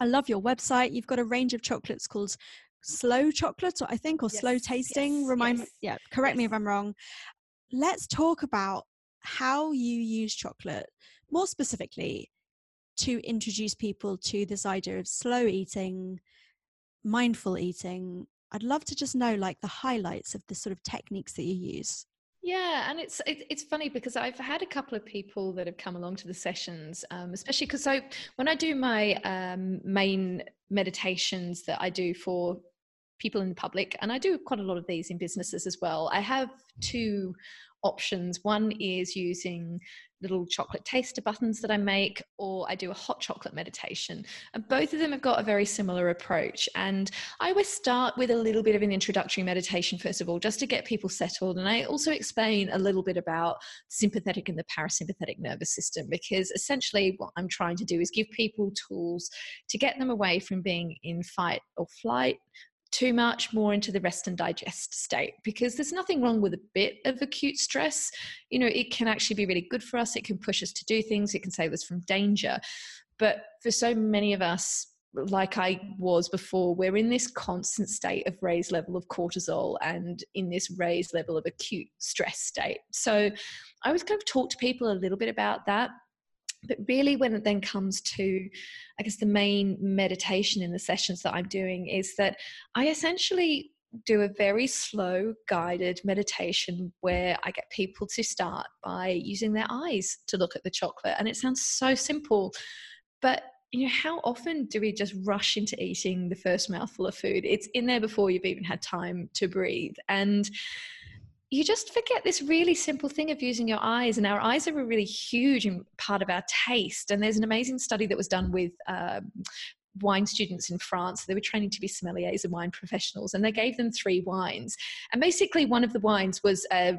I love your website. You've got a range of chocolates called Slow Chocolate, I think, or yes, Slow Tasting. Yes, correct me if I'm wrong. Let's talk about how you use chocolate more specifically to introduce people to this idea of slow eating, mindful eating. I'd love to just know, like, the highlights of the sort of techniques that you use. Yeah, and it's funny, because I've had a couple of people that have come along to the sessions, especially because when I do my main meditations that I do for people in the public, and I do quite a lot of these in businesses as well, I have two options. One is using little chocolate taster buttons that I make, or I do a hot chocolate meditation, and both of them have got a very similar approach. And I always start with a little bit of an introductory meditation first of all, just to get people settled, and I also explain a little bit about sympathetic and the parasympathetic nervous system, because essentially what I'm trying to do is give people tools to get them away from being in fight or flight too much, more into the rest and digest state, because there's nothing wrong with a bit of acute stress. You know, it can actually be really good for us. It can push us to do things. It can save us from danger. But for so many of us, like I was before, we're in this constant state of raised level of cortisol and in this raised level of acute stress state. So I always kind of talk to people a little bit about that. But really, when it then comes to, I guess, the main meditation in the sessions that I'm doing, is that I essentially do a very slow guided meditation where I get people to start by using their eyes to look at the chocolate. And it sounds so simple, but you know, how often do we just rush into eating the first mouthful of food? It's in there before you've even had time to breathe. And you just forget this really simple thing of using your eyes. And our eyes are a really huge part of our taste. And there's an amazing study that was done with wine students in France. They were training to be sommeliers and wine professionals, and they gave them three wines. And basically one of the wines was a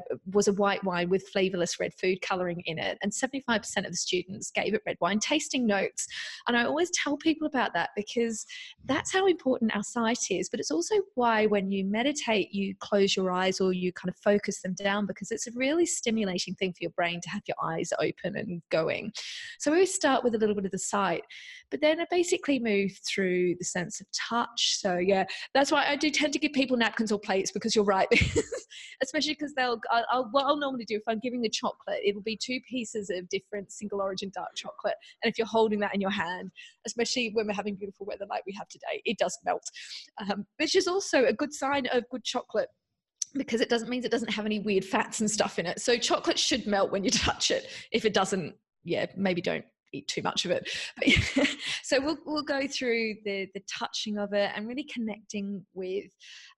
white wine with flavorless red food coloring in it. And 75% of the students gave it red wine, tasting notes. And I always tell people about that because that's how important our sight is. But it's also why when you meditate, you close your eyes or you kind of focus them down, because it's a really stimulating thing for your brain to have your eyes open and going. So we start with a little bit of the sight, but then I basically move through the sense of touch. So yeah, that's why I do tend to give people napkins or plates, because you're right. Especially because what I'll normally do if I'm giving a chocolate, it'll be two pieces of different single origin dark chocolate, and if you're holding that in your hand, especially when we're having beautiful weather like we have today, it does melt, which is also a good sign of good chocolate, because it means it doesn't have any weird fats and stuff in it. So chocolate should melt when you touch it. If it doesn't, yeah, maybe don't eat too much of it. So we'll go through the touching of it and really connecting with,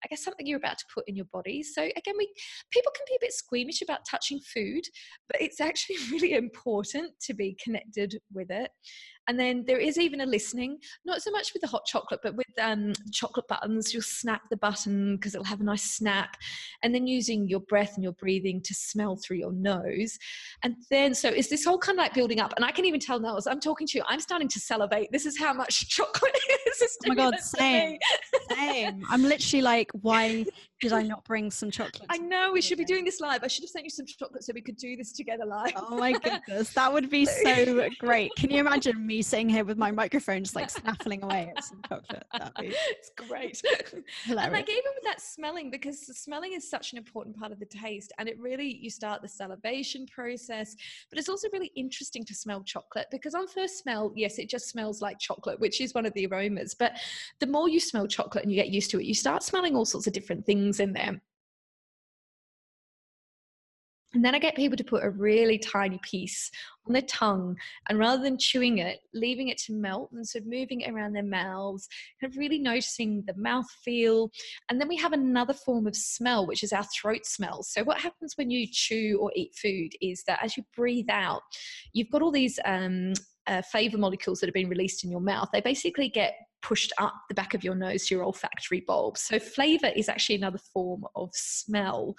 I guess, something you're about to put in your body. So again, people can be a bit squeamish about touching food, but it's actually really important to be connected with it. And then there is even a listening, not so much with the hot chocolate, but with chocolate buttons. You'll snap the button because it'll have a nice snap. And then using your breath and your breathing to smell through your nose. And then, so it's this whole kind of like building up. And I can even tell now as I'm talking to you, I'm starting to salivate. This is how much chocolate is. Oh my God, same. Same. I'm literally like, why did I not bring some chocolate? I know, we should be doing this live. I should have sent you some chocolate so we could do this together live. Oh my goodness, that would be so great. Can you imagine me sitting here with my microphone just like snaffling away at some chocolate? It's great. Hilarious. And like even with that smelling, because the smelling is such an important part of the taste, and it really, you start the salivation process. But it's also really interesting to smell chocolate, because on first smell, yes, it just smells like chocolate, which is one of the aromas. But the more you smell chocolate and you get used to it, you start smelling all sorts of different things in there. And then I get people to put a really tiny piece on their tongue, and rather than chewing it, leaving it to melt, and so moving it around their mouths, kind of really noticing the mouth feel. And then we have another form of smell, which is our throat smell. So what happens when you chew or eat food is that as you breathe out, you've got all these flavor molecules that have been released in your mouth. They basically get pushed up the back of your nose to your olfactory bulb. So flavor is actually another form of smell.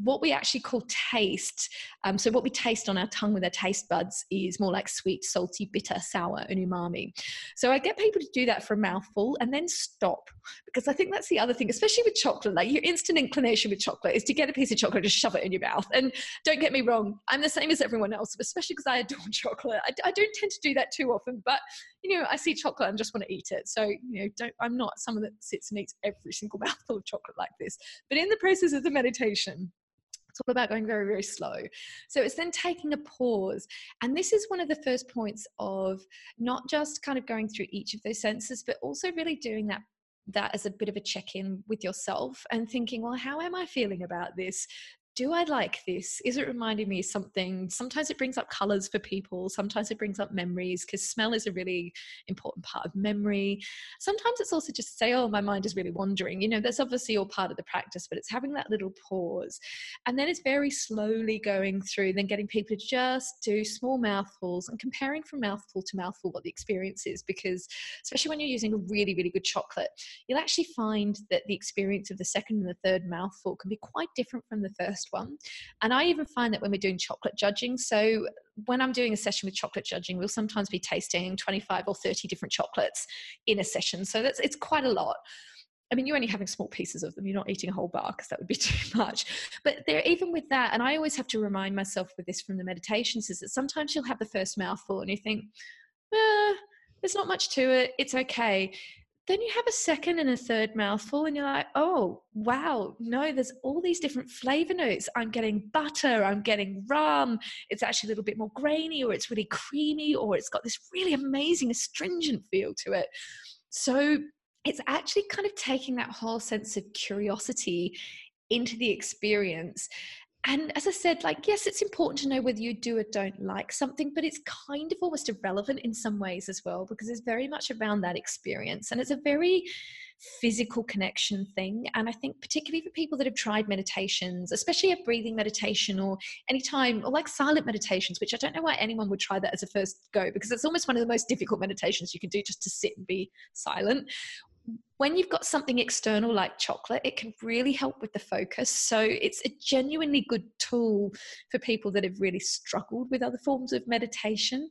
What we actually call taste, so what we taste on our tongue with our taste buds is more like sweet, salty, bitter, sour, and umami. So I get people to do that for a mouthful and then stop, because I think that's the other thing, especially with chocolate. Like your instant inclination with chocolate is to get a piece of chocolate and just shove it in your mouth. And don't get me wrong, I'm the same as everyone else, especially because I adore chocolate. I don't tend to do that too often, but you know, I see chocolate and just want to eat it. So you know, I'm not someone that sits and eats every single mouthful of chocolate like this. But in the process of the meditation, it's all about going very, very slow. So it's then taking a pause. And this is one of the first points of not just kind of going through each of those senses, but also really doing that as a bit of a check-in with yourself and thinking, well, how am I feeling about this? Do I like this? Is it reminding me of something? Sometimes it brings up colors for people. Sometimes it brings up memories, because smell is a really important part of memory. Sometimes it's also just to say, oh, my mind is really wandering. You know, that's obviously all part of the practice, but it's having that little pause. And then it's very slowly going through, then getting people to just do small mouthfuls and comparing from mouthful to mouthful what the experience is, because especially when you're using a really, really good chocolate, you'll actually find that the experience of the second and the third mouthful can be quite different from the first one. And I even find that when we're doing chocolate judging, so when I'm doing a session with chocolate judging, we'll sometimes be tasting 25 or 30 different chocolates in a session. So it's quite a lot. I mean, you're only having small pieces of them. You're not eating a whole bar, because that would be too much. But there, even with that, and I always have to remind myself with this from the meditations, is that sometimes you'll have the first mouthful and you think, there's not much to it. It's okay. Then you have a second and a third mouthful and you're like, oh, wow, no, there's all these different flavor notes. I'm getting butter, I'm getting rum. It's actually a little bit more grainy, or it's really creamy, or it's got this really amazing astringent feel to it. So it's actually kind of taking that whole sense of curiosity into the experience. And as I said, like, yes, it's important to know whether you do or don't like something, but it's kind of almost irrelevant in some ways as well, because it's very much around that experience. And it's a very physical connection thing. And I think particularly for people that have tried meditations, especially a breathing meditation or any time, or like silent meditations, which I don't know why anyone would try that as a first go, because it's almost one of the most difficult meditations you can do, just to sit and be silent. When you've got something external like chocolate, it can really help with the focus. So it's a genuinely good tool for people that have really struggled with other forms of meditation.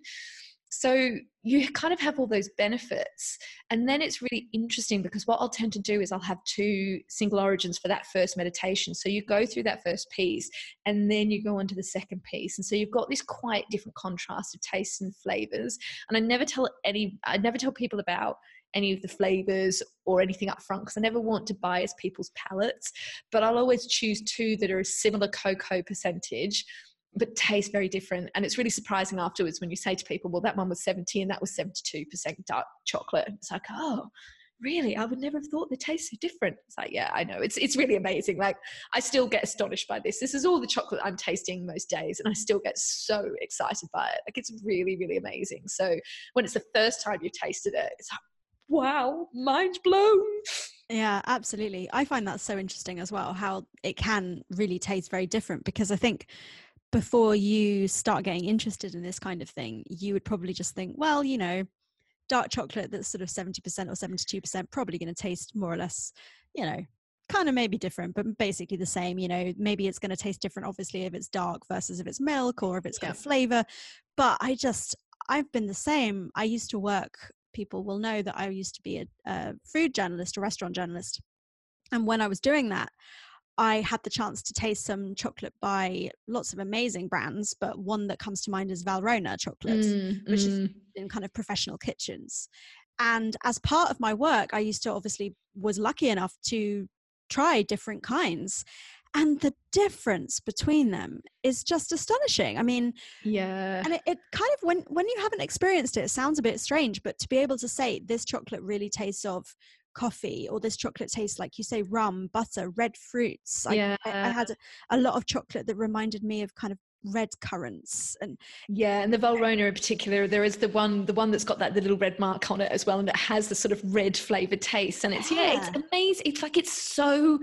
So you kind of have all those benefits. And then it's really interesting, because what I'll tend to do is I'll have two single origins for that first meditation. So you go through that first piece and then you go on to the second piece. And so you've got this quite different contrast of tastes and flavors. And I never tell people about any of the flavors or anything up front, because I never want to bias people's palates, but I'll always choose two that are a similar cocoa percentage but taste very different. And it's really surprising afterwards when you say to people, well, that one was 70 and that was 72% dark chocolate. It's like, oh, really? I would never have thought they taste so different. It's like, yeah, I know. It's really amazing. Like, I still get astonished by this. This is all the chocolate I'm tasting most days, and I still get so excited by it. Like, it's really, really amazing. So when it's the first time you've tasted it, it's like, wow, mind blown. Yeah, absolutely. I find that so interesting as well, how it can really taste very different, because I think before you start getting interested in this kind of thing, you would probably just think, well, you know, dark chocolate that's sort of 70% or 72% probably going to taste more or less, you know, kind of maybe different, but basically the same. You know, maybe it's going to taste different, obviously, if it's dark versus if it's milk, or if it's got a flavor. But I've been the same. I used to work, people will know that I used to be a food journalist, a restaurant journalist. And when I was doing that, I had the chance to taste some chocolate by lots of amazing brands, but one that comes to mind is Valrhona chocolate, which is in kind of professional kitchens. And as part of my work, I used to obviously was lucky enough to try different kinds. And the difference between them is just astonishing. I mean, yeah. And it kind of, when you haven't experienced it, it sounds a bit strange, but to be able to say this chocolate really tastes of coffee, or this chocolate tastes, like you say, rum, butter, red fruits. I had a lot of chocolate that reminded me of kind of red currants, and the Valrhona in particular. There is the one that's got that the little red mark on it as well, and it has the sort of red flavored taste, and it's amazing. It's like it's so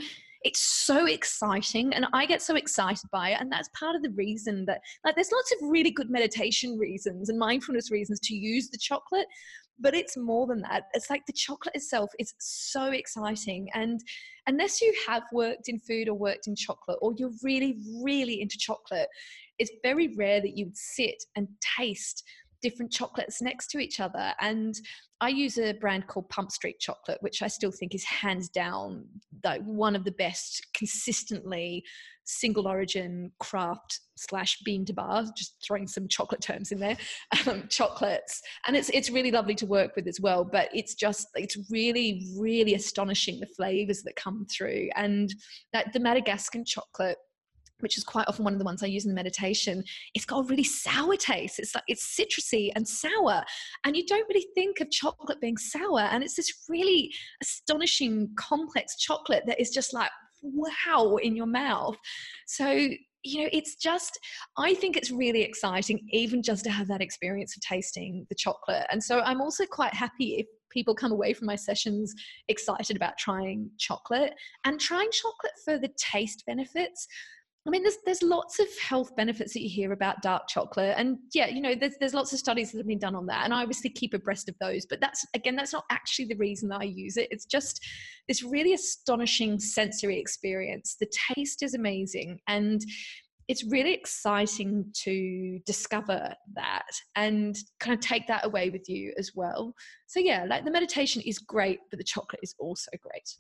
exciting, and I get so excited by it. And that's part of the reason that, like, there's lots of really good meditation reasons and mindfulness reasons to use the chocolate, but it's more than that. It's like the chocolate itself is so exciting. And unless you have worked in food or worked in chocolate, or you're really, really into chocolate, it's very rare that you would sit and taste different chocolates next to each other. And I use a brand called Pump Street Chocolate, which I still think is hands down like one of the best consistently single origin craft / bean to bar, just throwing some chocolate terms in there, chocolates. And it's really lovely to work with as well, but it's really, really astonishing the flavors that come through. And that the Madagascan chocolate, which is quite often one of the ones I use in the meditation, it's got a really sour taste. It's like, it's citrusy and sour, and you don't really think of chocolate being sour. And it's this really astonishing, complex chocolate that is just like, wow, in your mouth. So, you know, I think it's really exciting even just to have that experience of tasting the chocolate. And so I'm also quite happy if people come away from my sessions excited about trying chocolate for the taste benefits. I mean, there's lots of health benefits that you hear about dark chocolate, and yeah, you know, there's lots of studies that have been done on that, and I obviously keep abreast of those, but that's not actually the reason that I use it. It's just this really astonishing sensory experience. The taste is amazing, and it's really exciting to discover that and kind of take that away with you as well. So yeah, like the meditation is great, but the chocolate is also great.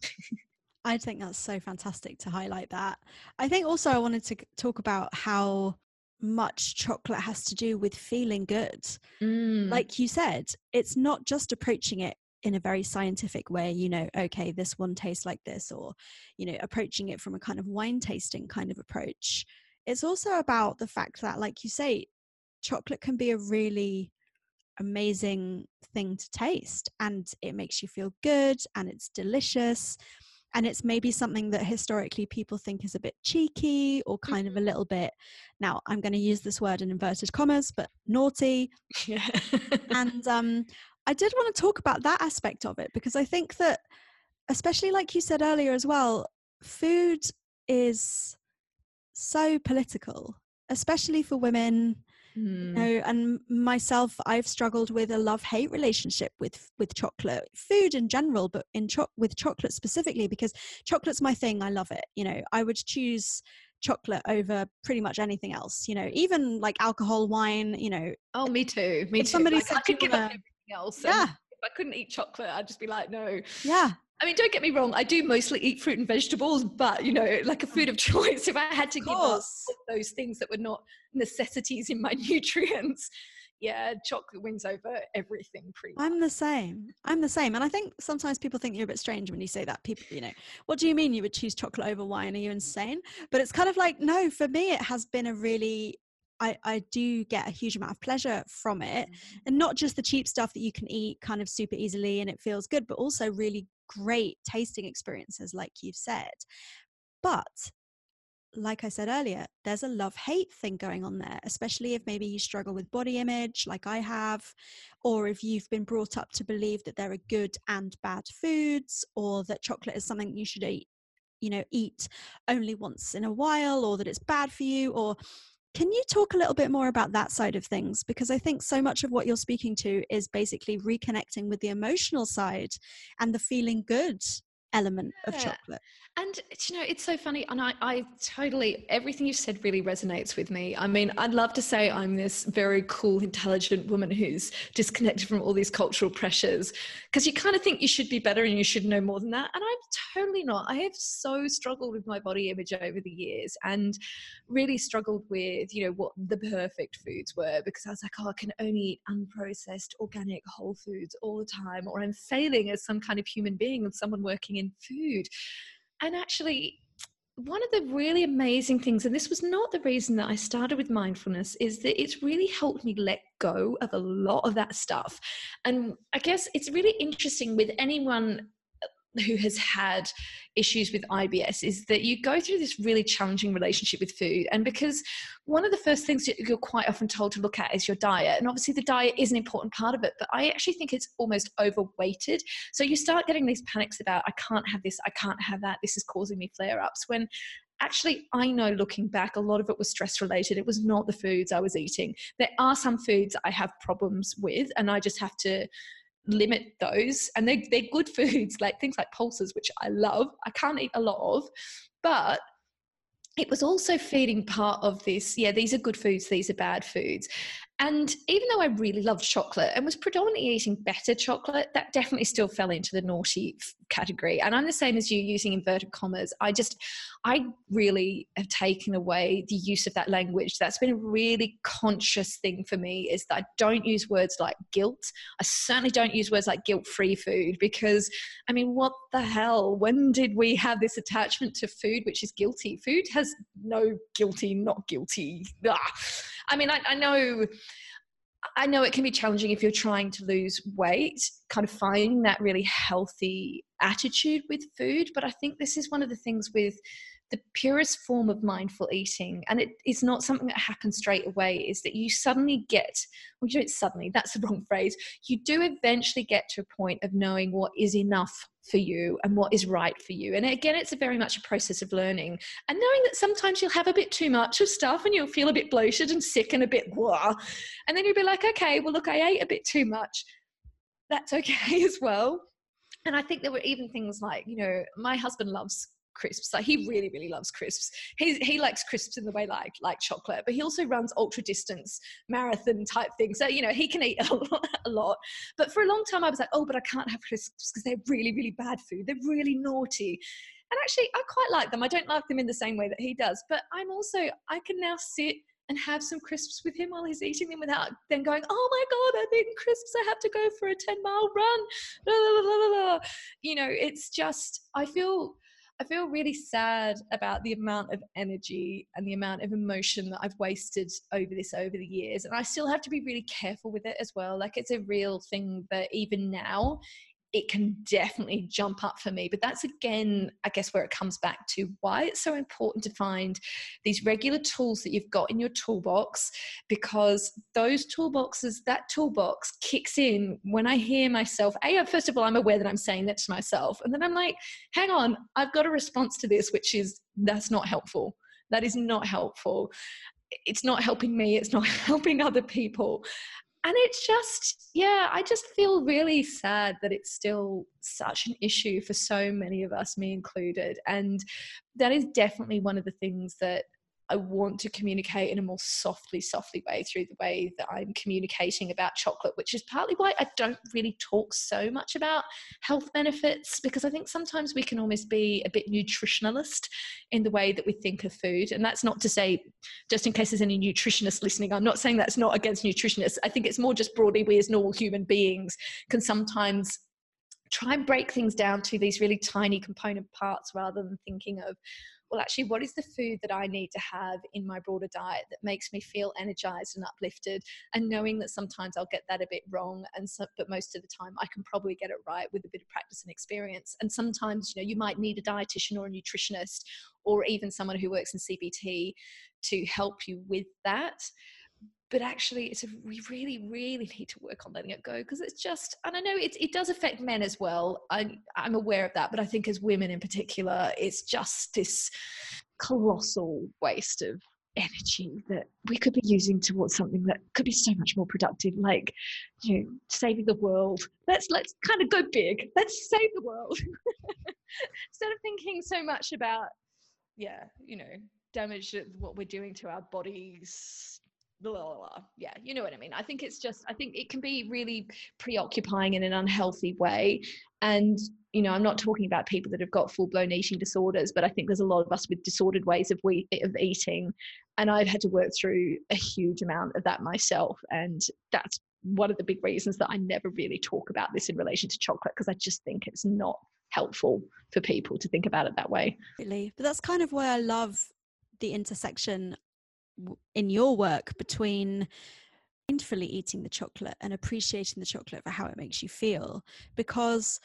I think that's so fantastic to highlight that. I think also I wanted to talk about how much chocolate has to do with feeling good. Like you said, it's not just approaching it in a very scientific way, you know, okay, this one tastes like this, or, you know, approaching it from a kind of wine tasting kind of approach. It's also about the fact that, like you say, chocolate can be a really amazing thing to taste, and it makes you feel good, and it's delicious. And it's maybe something that historically people think is a bit cheeky, or kind of a little bit, now I'm going to use this word in inverted commas, but naughty. Yeah. And I did want to talk about that aspect of it, because I think that especially like you said earlier as well, food is so political, especially for women. You know, and myself, I've struggled with a love-hate relationship with chocolate, food in general, but with chocolate specifically, because chocolate's my thing. I love it. You know, I would choose chocolate over pretty much anything else. You know, even like alcohol, wine. You know. Oh, me too. Me too. Somebody said I could give up everything else. Yeah. If I couldn't eat chocolate, I'd just be like, no. Yeah. I mean, don't get me wrong, I do mostly eat fruit and vegetables, but, you know, like a food of choice, if I had to give up those things that were not necessities in my nutrients, yeah, chocolate wins over everything pretty much. I'm the same. And I think sometimes people think you're a bit strange when you say that. People, you know, what do you mean you would choose chocolate over wine? Are you insane? But it's kind of like, no, for me, it has been a really... I do get a huge amount of pleasure from it, and not just the cheap stuff that you can eat kind of super easily and it feels good, but also really great tasting experiences like you've said. But like I said earlier, there's a love-hate thing going on there, especially if maybe you struggle with body image like I have, or if you've been brought up to believe that there are good and bad foods, or that chocolate is something you should eat, you know, eat only once in a while, or that it's bad for you. Or can you talk a little bit more about that side of things? Because I think so much of what you're speaking to is basically reconnecting with the emotional side and the feeling good element of chocolate. And, you know, it's so funny. And I totally, everything you've said really resonates with me. I mean, I'd love to say I'm this very cool, intelligent woman who's disconnected from all these cultural pressures, because you kind of think you should be better and you should know more than that. And I'm totally not. I have so struggled with my body image over the years, and really struggled with, you know, what the perfect foods were, because I was like, oh, I can only eat unprocessed, organic, whole foods all the time, or I'm failing as some kind of human being and someone working in food. And actually, one of the really amazing things, and this was not the reason that I started with mindfulness, is that it's really helped me let go of a lot of that stuff. And I guess it's really interesting with anyone who has had issues with IBS is that you go through this really challenging relationship with food. And because one of the first things that you're quite often told to look at is your diet. And obviously the diet is an important part of it, but I actually think it's almost overweighted. So you start getting these panics about, I can't have this, I can't have that, this is causing me flare-ups, when actually, I know looking back, a lot of it was stress related. It was not the foods I was eating. There are some foods I have problems with, and I just have to limit those, and they're good foods, like things like pulses, which I love. I can't eat a lot of, but it was also feeding part of this, yeah, these are good foods, these are bad foods. And even though I really loved chocolate and was predominantly eating better chocolate, that definitely still fell into the naughty category. And I'm the same as you, using inverted commas. I really have taken away the use of that language. That's been a really conscious thing for me, is that I don't use words like guilt. I certainly don't use words like guilt-free food, because, I mean, what the hell? When did we have this attachment to food which is guilty? Food has no guilty, not guilty. Ugh. I mean, I know it can be challenging if you're trying to lose weight, kind of finding that really healthy attitude with food. But I think this is one of the things with the purest form of mindful eating, and it is not something that happens straight away, is that you suddenly get, well, you don't suddenly, that's the wrong phrase. You do eventually get to a point of knowing what is enough for you and what is right for you. And again, it's a very much a process of learning, and knowing that sometimes you'll have a bit too much of stuff and you'll feel a bit bloated and sick and a bit blah. And then you'll be like, okay, well, look, I ate a bit too much. That's okay as well. And I think there were even things like, you know, my husband loves crisps. Like, he really, really loves crisps. He likes crisps in the way like chocolate, but he also runs ultra distance marathon type things. So, you know, he can eat a lot. But for a long time I was like, oh, but I can't have crisps because they're really, really bad food. They're really naughty. And actually I quite like them. I don't like them in the same way that he does, but I can now sit and have some crisps with him while he's eating them without then going, oh my God, I've eaten crisps, I have to go for a 10-mile run. Blah, blah, blah, blah, blah. You know, it's just, I feel really sad about the amount of energy and the amount of emotion that I've wasted over this over the years. And I still have to be really careful with it as well. Like, it's a real thing that even now it can definitely jump up for me. But that's, again, I guess where it comes back to why it's so important to find these regular tools that you've got in your toolbox, because those toolboxes, that toolbox kicks in when I hear myself. First of all, I'm aware that I'm saying that to myself. And then I'm like, hang on, I've got a response to this, which is, that's not helpful. That is not helpful. It's not helping me. It's not helping other people. And it's just, yeah, I just feel really sad that it's still such an issue for so many of us, me included. And that is definitely one of the things that I want to communicate in a more softly way through the way that I'm communicating about chocolate, which is partly why I don't really talk so much about health benefits, because I think sometimes we can almost be a bit nutritionalist in the way that we think of food. And that's not to say, just in case there's any nutritionists listening, I'm not saying that's not against nutritionists. I think it's more just broadly we as normal human beings can sometimes try and break things down to these really tiny component parts rather than thinking of, well, actually, what is the food that I need to have in my broader diet that makes me feel energized and uplifted, and knowing that sometimes I'll get that a bit wrong, and so, but most of the time I can probably get it right with a bit of practice and experience. And sometimes, you know, you might need a dietitian or a nutritionist or even someone who works in CBT to help you with that. But actually, we really, really need to work on letting it go, because it's just, and I know it does affect men as well. I'm aware of that, but I think as women in particular, it's just this colossal waste of energy that we could be using towards something that could be so much more productive, like, you know, saving the world. Let's kind of go big. Let's save the world instead of thinking so much about, yeah, you know, damage what we're doing to our bodies. Blah, blah, blah. Yeah, you know what I mean. I think it can be really preoccupying in an unhealthy way. And, you know, I'm not talking about people that have got full-blown eating disorders, but I think there's a lot of us with disordered ways of eating. And I've had to work through a huge amount of that myself. And that's one of the big reasons that I never really talk about this in relation to chocolate, because I just think it's not helpful for people to think about it that way. Really. But that's kind of why I love the intersection in your work between mindfully eating the chocolate and appreciating the chocolate for how it makes you feel. Because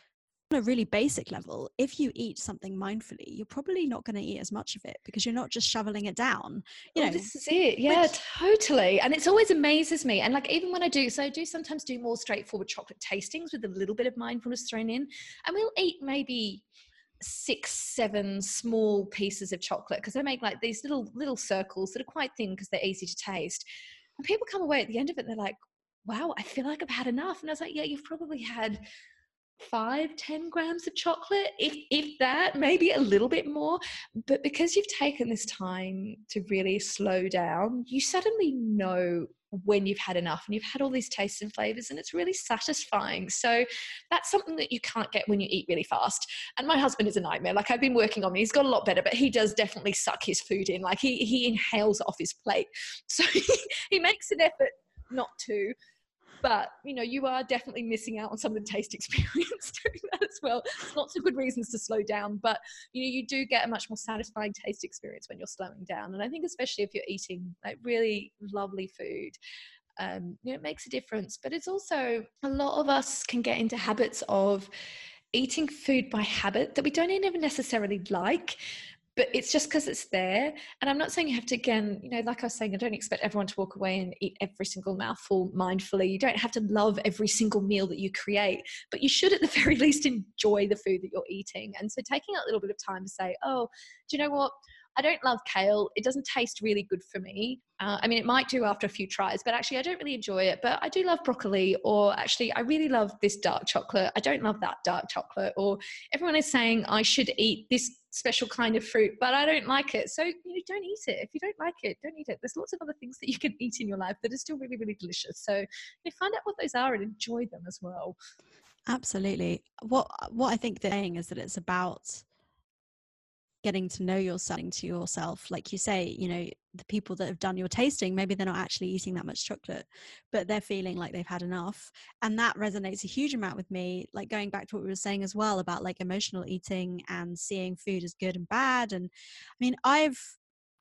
on a really basic level, if you eat something mindfully, you're probably not going to eat as much of it, because you're not just shoveling it down. You know, this is it. Yeah, totally. And it's always amazes me. And like, even when I do sometimes do more straightforward chocolate tastings with a little bit of mindfulness thrown in, and we'll eat maybe 6-7 small pieces of chocolate, because they make like these little circles that are quite thin because they're easy to taste. And people come away at the end of it, they're like, wow, I feel like I've had enough. And I was like, yeah, you've probably had 5-10 grams of chocolate, if that, maybe a little bit more. But because you've taken this time to really slow down, you suddenly know when you've had enough, and you've had all these tastes and flavors, and it's really satisfying. So that's something that you can't get when you eat really fast. And my husband is a nightmare. Like, I've been working on him. He's got a lot better, but he does definitely suck his food in. Like, he inhales off his plate. So he makes an effort not to. But, you know, you are definitely missing out on some of the taste experience doing that as well. There's lots of good reasons to slow down, but, you know, you do get a much more satisfying taste experience when you're slowing down. And I think especially if you're eating like really lovely food, you know, it makes a difference. But it's also, a lot of us can get into habits of eating food by habit that we don't even necessarily like, but it's just because it's there. And I'm not saying you have to, again, you know, like I was saying, I don't expect everyone to walk away and eat every single mouthful mindfully. You don't have to love every single meal that you create, but you should at the very least enjoy the food that you're eating. And so taking a little bit of time to say, oh, do you know what? I don't love kale. It doesn't taste really good for me. I mean, it might do after a few tries, but actually I don't really enjoy it. But I do love broccoli, or actually I really love this dark chocolate. I don't love that dark chocolate. Or everyone is saying I should eat this special kind of fruit, but I don't like it. So, you know, don't eat it. If you don't like it, don't eat it. There's lots of other things that you can eat in your life that are still really, really delicious. So, you know, find out what those are and enjoy them as well. Absolutely. What I think they're saying is that it's about getting to know yourself, like you say. You know, the people that have done your tasting, maybe they're not actually eating that much chocolate, but they're feeling like they've had enough. And that resonates a huge amount with me, like going back to what we were saying as well about like emotional eating and seeing food as good and bad. And I mean, I'm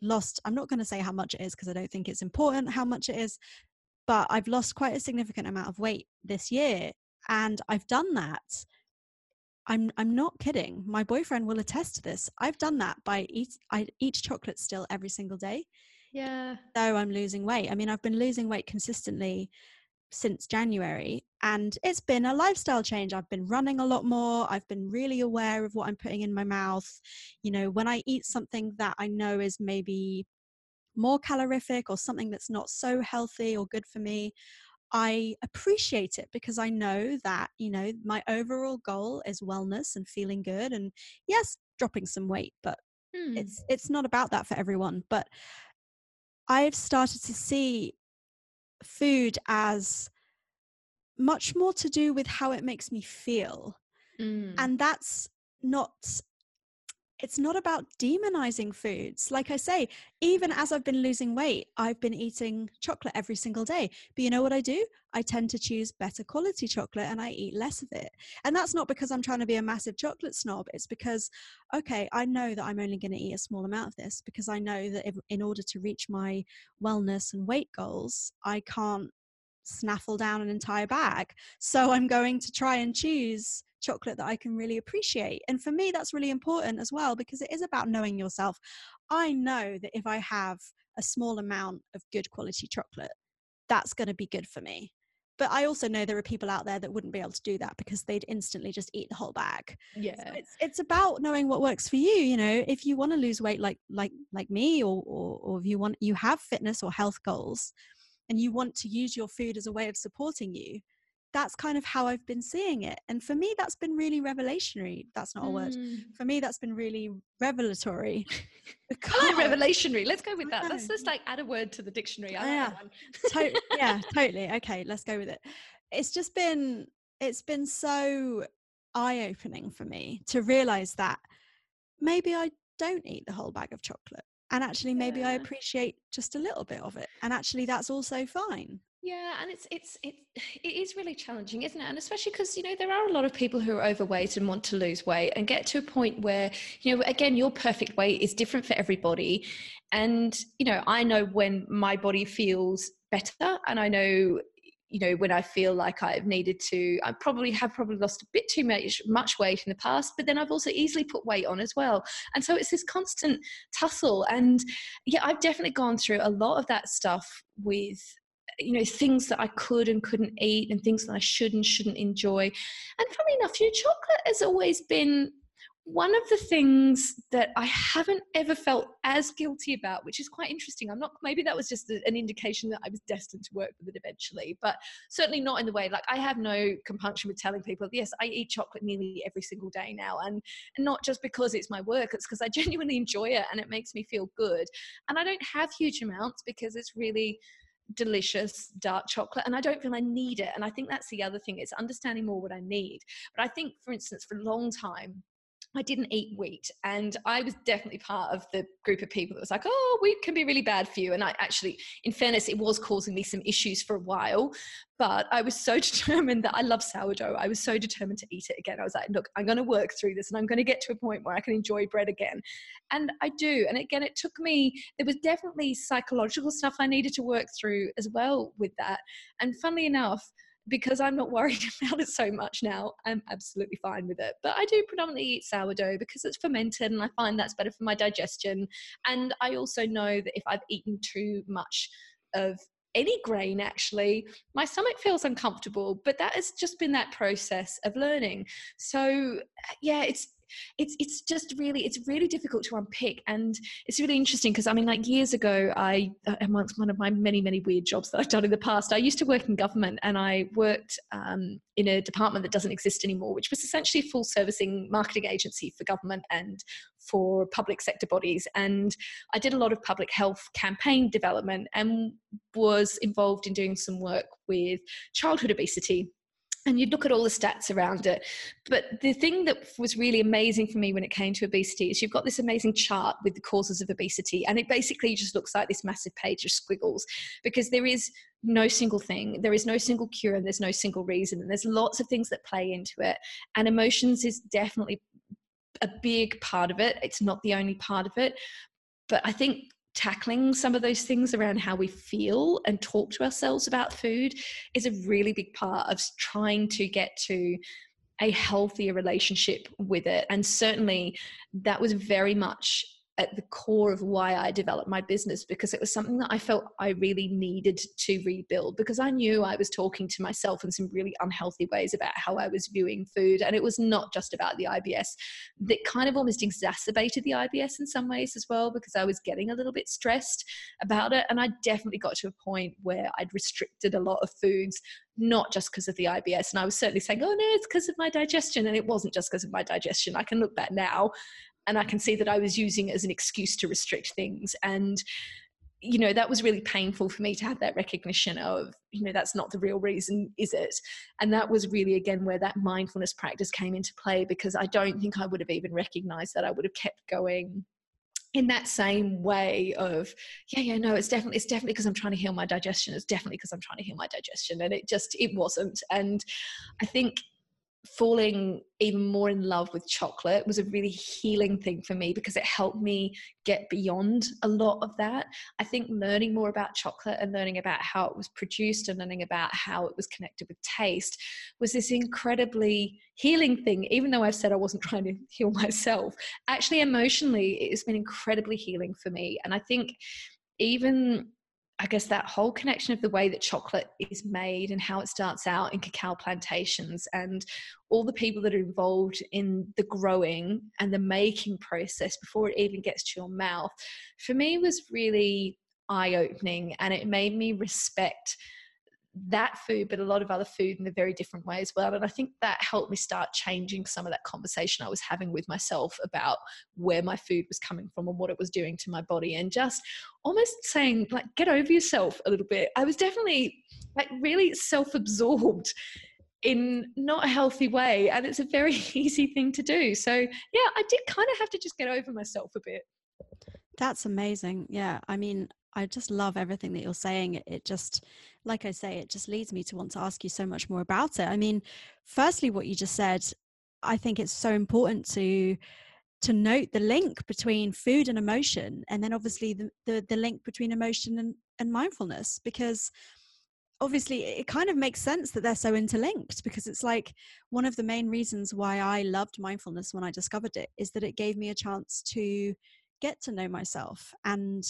not going to say how much it is, because I don't think it's important how much it is, but I've lost quite a significant amount of weight this year, and I've done that I'm not kidding. My boyfriend will attest to this. I've done that by I eat chocolate still every single day. Yeah. So I'm losing weight. I mean, I've been losing weight consistently since January, and it's been a lifestyle change. I've been running a lot more. I've been really aware of what I'm putting in my mouth. You know, when I eat something that I know is maybe more calorific or something that's not so healthy or good for me, I appreciate it because I know that, you know, my overall goal is wellness and feeling good, and yes, dropping some weight, but it's not about that for everyone. But I've started to see food as much more to do with how it makes me feel. And that's not, it's not about demonizing foods. Like I say, even as I've been losing weight, I've been eating chocolate every single day. But you know what I do? I tend to choose better quality chocolate and I eat less of it. And that's not because I'm trying to be a massive chocolate snob. It's because, okay, I know that I'm only going to eat a small amount of this because I know that if, in order to reach my wellness and weight goals, I can't snaffle down an entire bag. So I'm going to try and choose chocolate that I can really appreciate. And for me, that's really important as well, because it is about knowing yourself. I know that if I have a small amount of good quality chocolate, that's going to be good for me. But I also know there are people out there that wouldn't be able to do that because they'd instantly just eat the whole bag. Yeah. So it's about knowing what works for you. You know, if you want to lose weight like me, or if you want, you have fitness or health goals and you want to use your food as a way of supporting you, that's kind of how I've been seeing it. And for me, that's been really revelationary. That's not a word. For me, that's been really revelatory. Because revelationary. Let's go with that. Let's just like add a word to the dictionary. Yeah, totally. Okay, let's go with it. It's just been, it's been so eye-opening for me to realize that maybe I don't eat the whole bag of chocolate. And actually, maybe I appreciate just a little bit of it. And actually, that's also fine. Yeah, and it is really challenging, isn't it? And especially because, you know, there are a lot of people who are overweight and want to lose weight and get to a point where, you know, again, your perfect weight is different for everybody. And, you know, I know when my body feels better, and I know, you know, when I feel like I've needed to, I probably have lost a bit too much weight in the past, but then I've also easily put weight on as well. And so it's this constant tussle. And yeah, I've definitely gone through a lot of that stuff with, you know, things that I could and couldn't eat and things that I should and shouldn't enjoy. And funnily enough, you know, chocolate has always been one of the things that I haven't ever felt as guilty about, which is quite interesting. I'm not, maybe that was just an indication that I was destined to work with it eventually, but certainly not in the way, like I have no compunction with telling people, yes, I eat chocolate nearly every single day now. And not just because it's my work, it's because I genuinely enjoy it and it makes me feel good. And I don't have huge amounts because it's really delicious dark chocolate and I don't feel I need it. And I think that's the other thing, it's understanding more what I need. But I think, for instance, for a long time I didn't eat wheat, and I was definitely part of the group of people that was like, oh, wheat can be really bad for you. And I actually, in fairness, it was causing me some issues for a while, but I was so determined that I love sourdough. I was so determined to eat it again. I was like, look, I'm going to work through this and I'm going to get to a point where I can enjoy bread again. And I do. And again, it took me, there was definitely psychological stuff I needed to work through as well with that. And funnily enough, because I'm not worried about it so much now, I'm absolutely fine with it. But I do predominantly eat sourdough because it's fermented and I find that's better for my digestion. And I also know that if I've eaten too much of any grain, actually, my stomach feels uncomfortable, but that has just been that process of learning. So yeah, it's just really, it's really difficult to unpick. And it's really interesting because, I mean, like years ago, I, amongst one of my many, many weird jobs that I've done in the past, I used to work in government, and I worked in a department that doesn't exist anymore, which was essentially a full servicing marketing agency for government and for public sector bodies. And I did a lot of public health campaign development and was involved in doing some work with childhood obesity. And you'd look at all the stats around it. But the thing that was really amazing for me when it came to obesity is you've got this amazing chart with the causes of obesity. And it basically just looks like this massive page of squiggles, because there is no single thing, there is no single cure, and there's no single reason. And there's lots of things that play into it. And emotions is definitely a big part of it. It's not the only part of it. But I think tackling some of those things around how we feel and talk to ourselves about food is a really big part of trying to get to a healthier relationship with it. And certainly that was very much at the core of why I developed my business, because it was something that I felt I really needed to rebuild, because I knew I was talking to myself in some really unhealthy ways about how I was viewing food. And it was not just about the IBS, that kind of almost exacerbated the IBS in some ways as well, because I was getting a little bit stressed about it. And I definitely got to a point where I'd restricted a lot of foods, not just because of the IBS. And I was certainly saying, oh no, it's because of my digestion. And it wasn't just because of my digestion. I can look back now and I can see that I was using it as an excuse to restrict things. And, you know, that was really painful for me to have that recognition of, you know, that's not the real reason, is it? And that was really, again, where that mindfulness practice came into play, because I don't think I would have even recognized that. I would have kept going in that same way of, no, it's definitely because I'm trying to heal my digestion. It's definitely because I'm trying to heal my digestion. And it wasn't. And I think falling even more in love with chocolate was a really healing thing for me, because it helped me get beyond a lot of that. I think learning more about chocolate and learning about how it was produced and learning about how it was connected with taste was this incredibly healing thing. Even though I've said I wasn't trying to heal myself, actually emotionally it has been incredibly healing for me. And I think even, I guess, that whole connection of the way that chocolate is made and how it starts out in cacao plantations and all the people that are involved in the growing and the making process before it even gets to your mouth, for me was really eye-opening. And it made me respect that food, but a lot of other food in a very different way as well. And I think that helped me start changing some of that conversation I was having with myself about where my food was coming from and what it was doing to my body, and just almost saying, like, get over yourself a little bit. I was definitely, like, really self-absorbed in not a healthy way, and it's a very easy thing to do. So yeah, I did kind of have to just get over myself a bit. That's amazing. Yeah, I mean, I just love everything that you're saying. It just, like I say, it just leads me to want to ask you so much more about it. I mean, firstly, what you just said, I think it's so important to note the link between food and emotion, and then obviously the link between emotion and mindfulness, because obviously it kind of makes sense that they're so interlinked, because it's like one of the main reasons why I loved mindfulness when I discovered it is that it gave me a chance to get to know myself and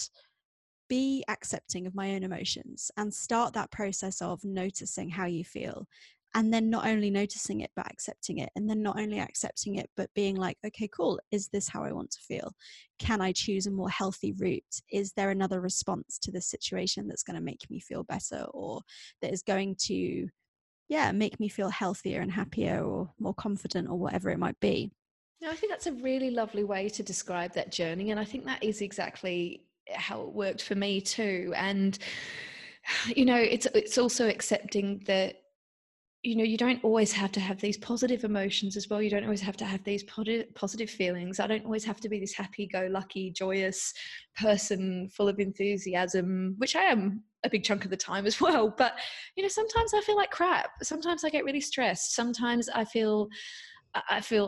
be accepting of my own emotions and start that process of noticing how you feel, and then not only noticing it but accepting it, and then not only accepting it but being like, okay, cool, is this how I want to feel? Can I choose a more healthy route? Is there another response to this situation that's going to make me feel better, or that is going to make me feel healthier and happier or more confident, or whatever it might be? No, I think that's a really lovely way to describe that journey, and I think that is exactly how it worked for me too. And you know, it's also accepting that, you know, you don't always have to have these positive emotions as well. You don't always have to have these positive feelings. I don't always have to be this happy-go-lucky, joyous person full of enthusiasm, which I am a big chunk of the time as well. But you know, sometimes I feel like crap. Sometimes I get really stressed. Sometimes I feel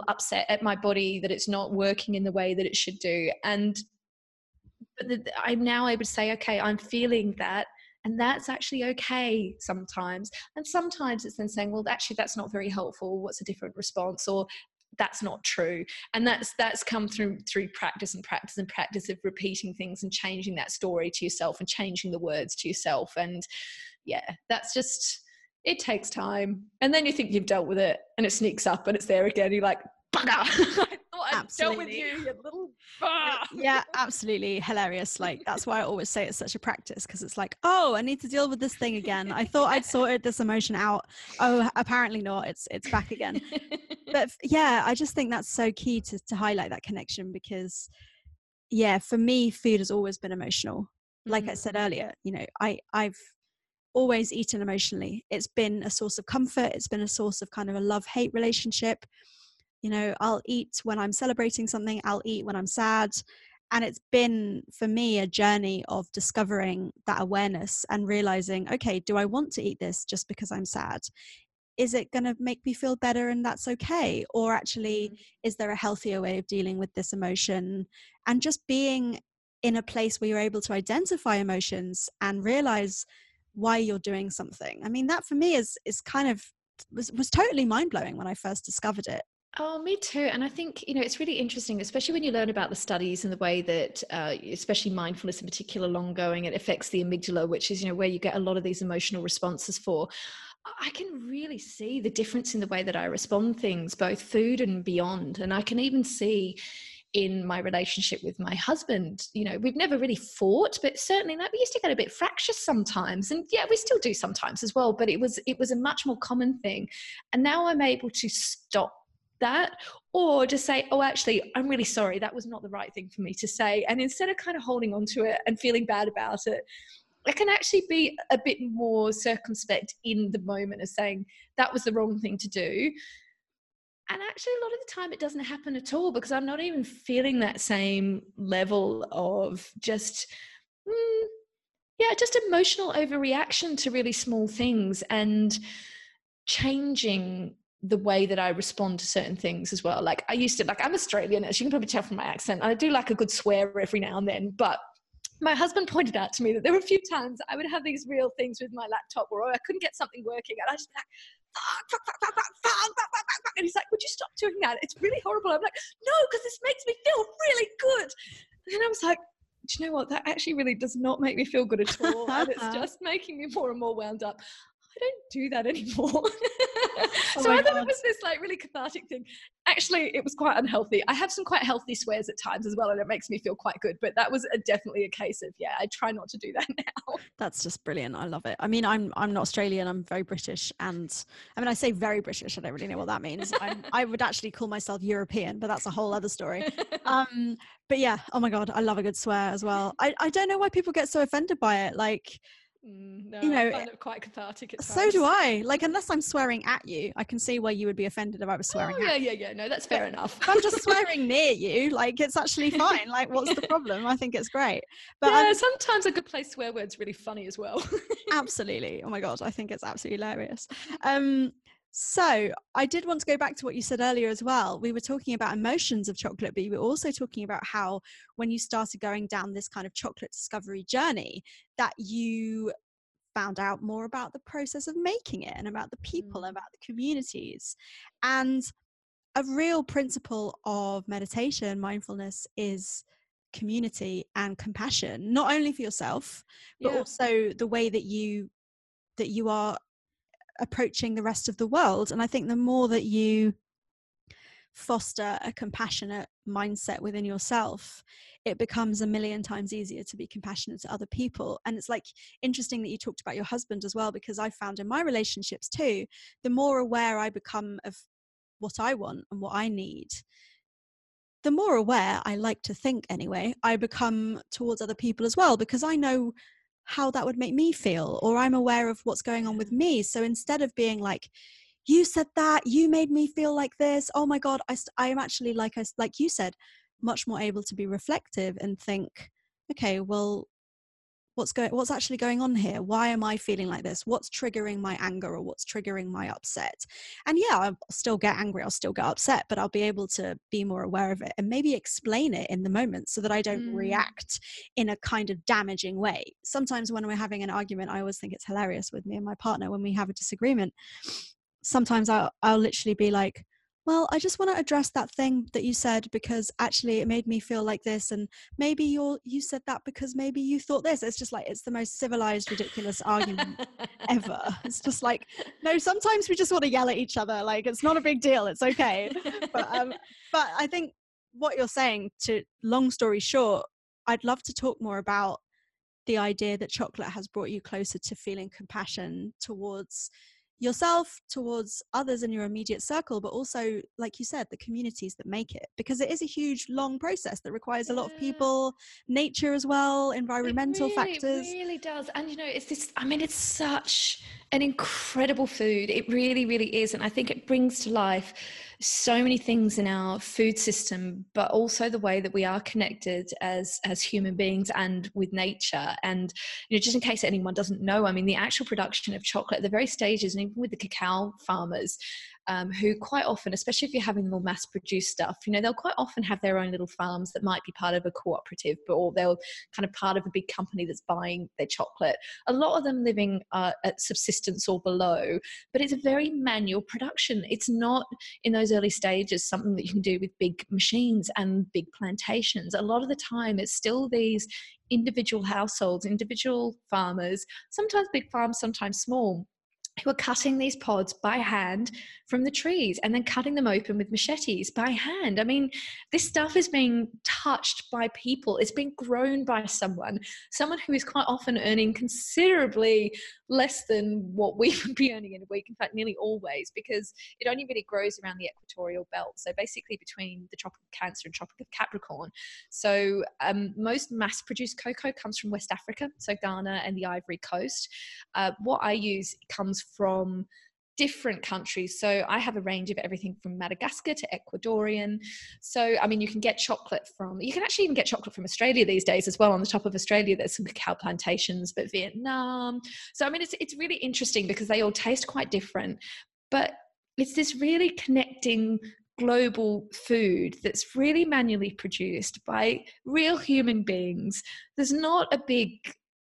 upset at my body that it's not working in the way that it should do. And but I'm now able to say, okay, I'm feeling that, and that's actually okay sometimes. And sometimes it's then saying, well, actually that's not very helpful. What's a different response? Or that's not true. And that's come through practice and practice and practice of repeating things and changing that story to yourself and changing the words to yourself. And yeah, that's just, it takes time. And then you think you've dealt with it and it sneaks up and it's there again. You're like, bugger. Absolutely. With you little yeah, absolutely hilarious. Like, that's why I always say it's such a practice, because it's like, oh, I need to deal with this thing again. I thought I'd sorted this emotion out. Oh, apparently not. It's back again. But yeah, I just think that's so key to highlight that connection, because yeah, for me, food has always been emotional. Like I said earlier, you know, I've always eaten emotionally. It's been a source of comfort. It's been a source of kind of a love-hate relationship. You know, I'll eat when I'm celebrating something, I'll eat when I'm sad. And it's been, for me, a journey of discovering that awareness and realizing, okay, do I want to eat this just because I'm sad? Is it going to make me feel better and that's okay? Or actually, is there a healthier way of dealing with this emotion? And just being in a place where you're able to identify emotions and realize why you're doing something. I mean, that for me is kind of was totally mind-blowing when I first discovered it. Oh, me too. And I think, you know, it's really interesting, especially when you learn about the studies and the way that, especially mindfulness in particular, long going, it affects the amygdala, which is, you know, where you get a lot of these emotional responses for. I can really see the difference in the way that I respond things, both food and beyond. And I can even see in my relationship with my husband, you know, we've never really fought, but certainly like we used to get a bit fractious sometimes, and yeah, we still do sometimes as well, but it was a much more common thing. And now I'm able to stop that, or just say, oh, actually, I'm really sorry, that was not the right thing for me to say. And instead of kind of holding on to it and feeling bad about it, I can actually be a bit more circumspect in the moment of saying that was the wrong thing to do. And actually, a lot of the time it doesn't happen at all, because I'm not even feeling that same level of just just emotional overreaction to really small things, and changing the way that I respond to certain things as well. Like I used to, like I'm Australian, as you can probably tell from my accent, I do like a good swear every now and then, but my husband pointed out to me that there were a few times I would have these real things with my laptop where I couldn't get something working, and I just like, fuck, and he's like, would you stop doing that? It's really horrible. I'm like, no, because this makes me feel really good. And then I was like, do you know what? That actually really does not make me feel good at all. And it's just making me more and more wound up. I don't do that anymore. It was this like really cathartic thing. Actually, it was quite unhealthy. I have some quite healthy swears at times as well, and it makes me feel quite good. But that was definitely a case of, yeah, I try not to do that now. That's just brilliant. I love it. I mean, I'm not Australian. I'm very British. And I mean, I say very British. I don't really know what that means. I would actually call myself European, but that's a whole other story. But yeah, oh my God, I love a good swear as well. I don't know why people get so offended by it. Like, no, you know, I find it quite cathartic at times. So do I. Like, unless I'm swearing at you, I can see where you would be offended if I was swearing at you. Yeah. No, that's fair enough. If I'm just swearing near you, like, it's actually fine. Like, what's the problem? I think it's great. But yeah, sometimes a good place swear word's really funny as well. Absolutely. Oh my God, I think it's absolutely hilarious. So I did want to go back to what you said earlier as well. We were talking about emotions of chocolate, but you were also talking about how when you started going down this kind of chocolate discovery journey, that you found out more about the process of making it and about the people, and about the communities. And a real principle of meditation, mindfulness, is community and compassion, not only for yourself, but also the way that you are approaching the rest of the world. And I think the more that you foster a compassionate mindset within yourself, it becomes a million times easier to be compassionate to other people. And it's like interesting that you talked about your husband as well, because I found in my relationships too, the more aware I become of what I want and what I need, the more aware, I like to think anyway, I become towards other people as well, because I know how that would make me feel, or I'm aware of what's going on with me. So instead of being like, you said that, you made me feel like this, oh my God, I am actually, like you said, much more able to be reflective and think, okay, well, what's actually going on here? Why am I feeling like this? What's triggering my anger, or what's triggering my upset? And yeah, I'll still get angry, I'll still get upset, but I'll be able to be more aware of it and maybe explain it in the moment so that I don't react in a kind of damaging way. Sometimes when we're having an argument, I always think it's hilarious with me and my partner when we have a disagreement. Sometimes I'll literally be like, well, I just want to address that thing that you said, because actually it made me feel like this, and maybe you said that because maybe you thought this. It's just like, it's the most civilized, ridiculous argument ever. It's just like, no, sometimes we just want to yell at each other. Like, it's not a big deal. It's okay. But I think what you're saying, to long story short, I'd love to talk more about the idea that chocolate has brought you closer to feeling compassion towards yourself, towards others in your immediate circle, but also, like you said, the communities that make it, because it is a huge, long process that requires a lot of people, nature as well, environmental factors. It really does. And you know, it's such an incredible food. It really, really is. And I think it brings to life so many things in our food system, but also the way that we are connected as human beings and with nature. And you know, just in case anyone doesn't know, I mean, the actual production of chocolate, at the very stages, and even with the cacao farmers, who quite often, especially if you're having more mass-produced stuff, you know, they'll quite often have their own little farms that might be part of a cooperative, but or they'll kind of part of a big company that's buying their chocolate. A lot of them living at subsistence or below, but it's a very manual production. It's not in those early stages something that you can do with big machines and big plantations. A lot of the time, it's still these individual households, individual farmers, sometimes big farms, sometimes small, who are cutting these pods by hand from the trees and then cutting them open with machetes by hand. I mean, this stuff is being touched by people. It's being grown by someone who is quite often earning considerably less than what we would be earning in a week. In fact, nearly always, because it only really grows around the equatorial belt. So basically between the Tropic of Cancer and Tropic of Capricorn. So most mass-produced cocoa comes from West Africa, so Ghana and the Ivory Coast. What I use comes from different countries. So I have a range of everything from Madagascar to Ecuadorian. So, I mean, you can get chocolate from, you can actually even get chocolate from Australia these days as well. On the top of Australia, there's some cacao plantations, but Vietnam. So, I mean, it's really interesting because they all taste quite different, but it's this really connecting global food that's really manually produced by real human beings. There's not a big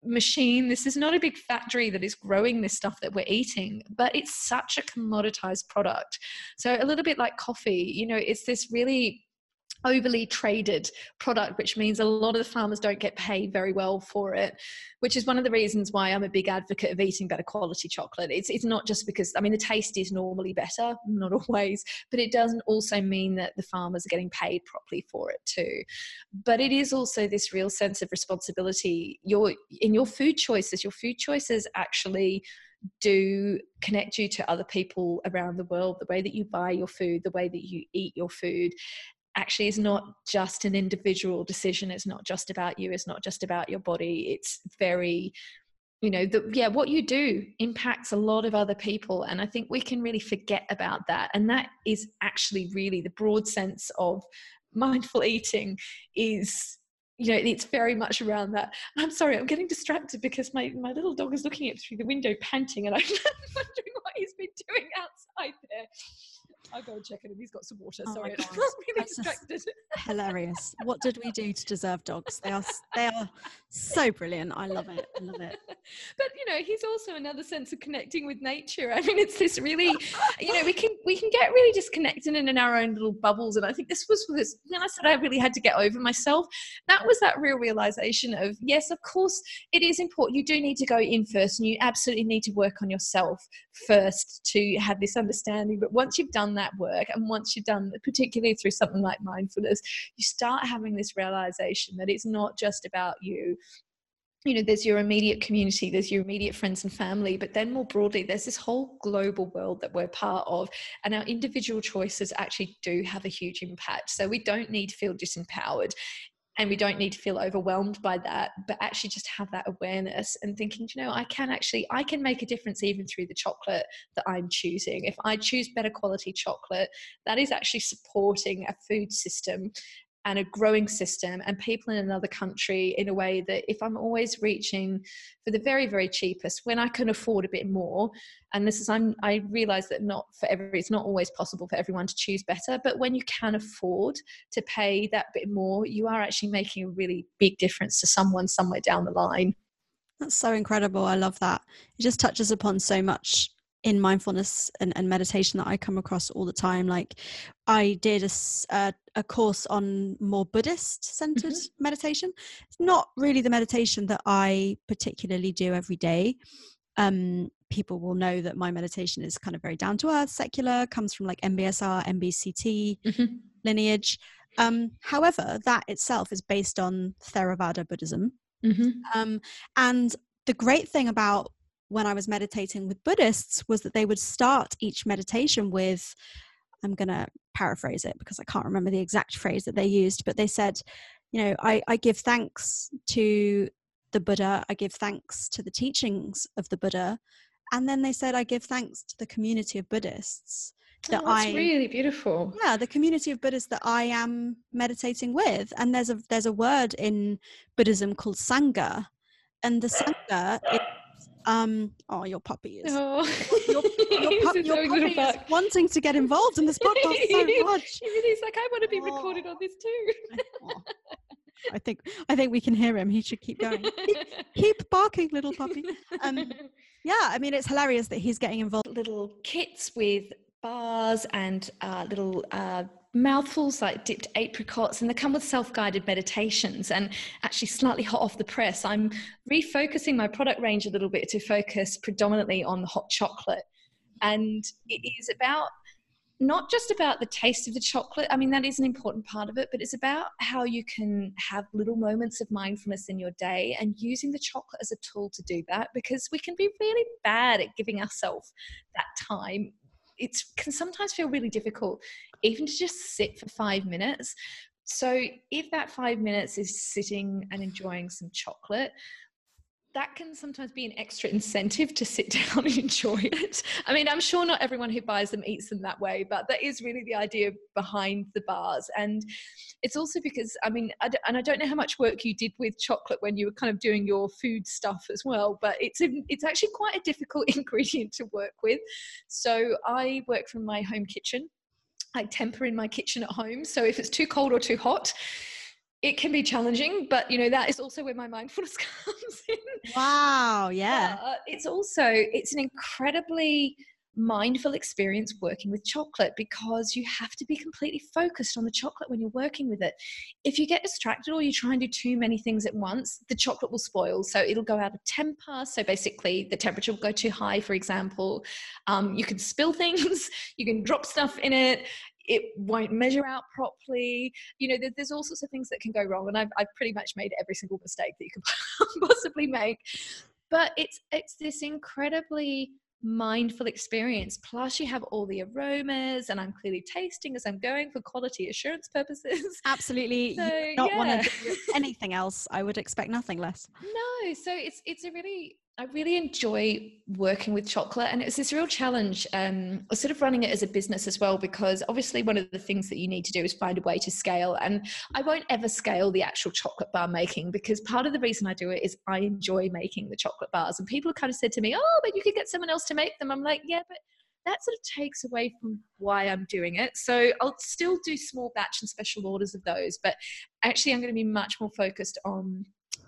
machine. This is not a big factory that is growing this stuff that we're eating, but it's such a commoditized product. So a little bit like coffee, you know, it's this really overly traded product, which means a lot of the farmers don't get paid very well for it, which is one of the reasons why I'm a big advocate of eating better quality chocolate. It's not just because, I mean, the taste is normally better, not always, but it doesn't also mean that the farmers are getting paid properly for it too. But it is also this real sense of responsibility. Your food choices actually do connect you to other people around the world. The way that you buy your food, the way that you eat your food, actually is not just an individual decision. It's not just about you. It's not just about your body. It's very, you know, what you do impacts a lot of other people. And I think we can really forget about that. And that is actually really the broad sense of mindful eating is, you know, it's very much around that. I'm sorry, I'm getting distracted because my little dog is looking at through the window panting and I'm wondering what he's been doing outside there. I'll go and check it, and he's got some water. Sorry, I got really distracted. Hilarious. What did we do to deserve dogs? They are so brilliant. I love it. But you know, he's also another sense of connecting with nature. I mean, it's this really, you know, we can get really disconnected and in our own little bubbles. And I think this was when I said I really had to get over myself. That was that real realization of, yes, of course it is important. You do need to go in first, and you absolutely need to work on yourself first to have this understanding. But once you've done that work, and once you've done, particularly through something like mindfulness, you start having this realization that it's not just about you. You know, there's your immediate community, there's your immediate friends and family, but then more broadly, there's this whole global world that we're part of, and our individual choices actually do have a huge impact. So we don't need to feel disempowered, and we don't need to feel overwhelmed by that, but actually just have that awareness and thinking, you know, I can make a difference even through the chocolate that I'm choosing. If I choose better quality chocolate, that is actually supporting a food system and a growing system and people in another country in a way that if I'm always reaching for the very, very cheapest, when I can afford a bit more, and this is, I realize that it's not always possible for everyone to choose better, but when you can afford to pay that bit more, you are actually making a really big difference to someone somewhere down the line. That's so incredible. I love that. It just touches upon so much in mindfulness and meditation that I come across all the time. Like I did a course on more Buddhist centered meditation. It's not really the meditation that I particularly do every day. People will know that my meditation is kind of very down to earth, secular, comes from like MBSR, MBCT lineage. However, that itself is based on Theravada Buddhism. And the great thing about when I was meditating with Buddhists was that they would start each meditation with, I'm going to paraphrase it because I can't remember the exact phrase that they used, but they said, you know, I give thanks to the Buddha. I give thanks to the teachings of the Buddha. And then they said, I give thanks to the community of Buddhists. Really beautiful. Yeah, the community of Buddhists that I am meditating with. And there's a word in Buddhism called sangha. And the sangha is Oh, your puppy is. Oh. Your puppy is wanting to get involved in this podcast so much. He's like, I want to be recorded on this too. I think we can hear him. He should keep going. keep barking, little puppy. Yeah, I mean, it's hilarious that he's getting involved. Little kits with bars and little mouthfuls like dipped apricots, and they come with self-guided meditations. And actually, slightly hot off the press, I'm refocusing my product range a little bit to focus predominantly on the hot chocolate. And it is about not just about the taste of the chocolate. I mean, that is an important part of it, but it's about how you can have little moments of mindfulness in your day and using the chocolate as a tool to do that, because we can be really bad at giving ourselves that time. It can sometimes feel really difficult even to just sit for 5 minutes. So if that 5 minutes is sitting and enjoying some chocolate, that can sometimes be an extra incentive to sit down and enjoy it. I mean, I'm sure not everyone who buys them eats them that way, but that is really the idea behind the bars. And it's also because, I mean, I don't know how much work you did with chocolate when you were kind of doing your food stuff as well, but it's actually quite a difficult ingredient to work with. So I work from my home kitchen. I temper in my kitchen at home. So if it's too cold or too hot, it can be challenging, but you know, that is also where my mindfulness comes in. Wow. Yeah. It's an incredibly mindful experience working with chocolate, because you have to be completely focused on the chocolate when you're working with it. If you get distracted or you try and do too many things at once, the chocolate will spoil. So it'll go out of temper. So basically the temperature will go too high, for example. You can spill things, you can drop stuff in it. It won't measure out properly. You know, there's all sorts of things that can go wrong. And I've pretty much made every single mistake that you can possibly make. But it's this incredibly mindful experience. Plus you have all the aromas, and I'm clearly tasting as I'm going for quality assurance purposes. Absolutely. So, you don't want to do anything else. I would expect nothing less. No. So I really enjoy working with chocolate, and it was this real challenge. I was sort of running it as a business as well, because obviously one of the things that you need to do is find a way to scale. And I won't ever scale the actual chocolate bar making, because part of the reason I do it is I enjoy making the chocolate bars. And people have kind of said to me, oh, but you could get someone else to make them. I'm like, yeah, but that sort of takes away from why I'm doing it. So I'll still do small batch and special orders of those, but actually I'm going to be much more focused on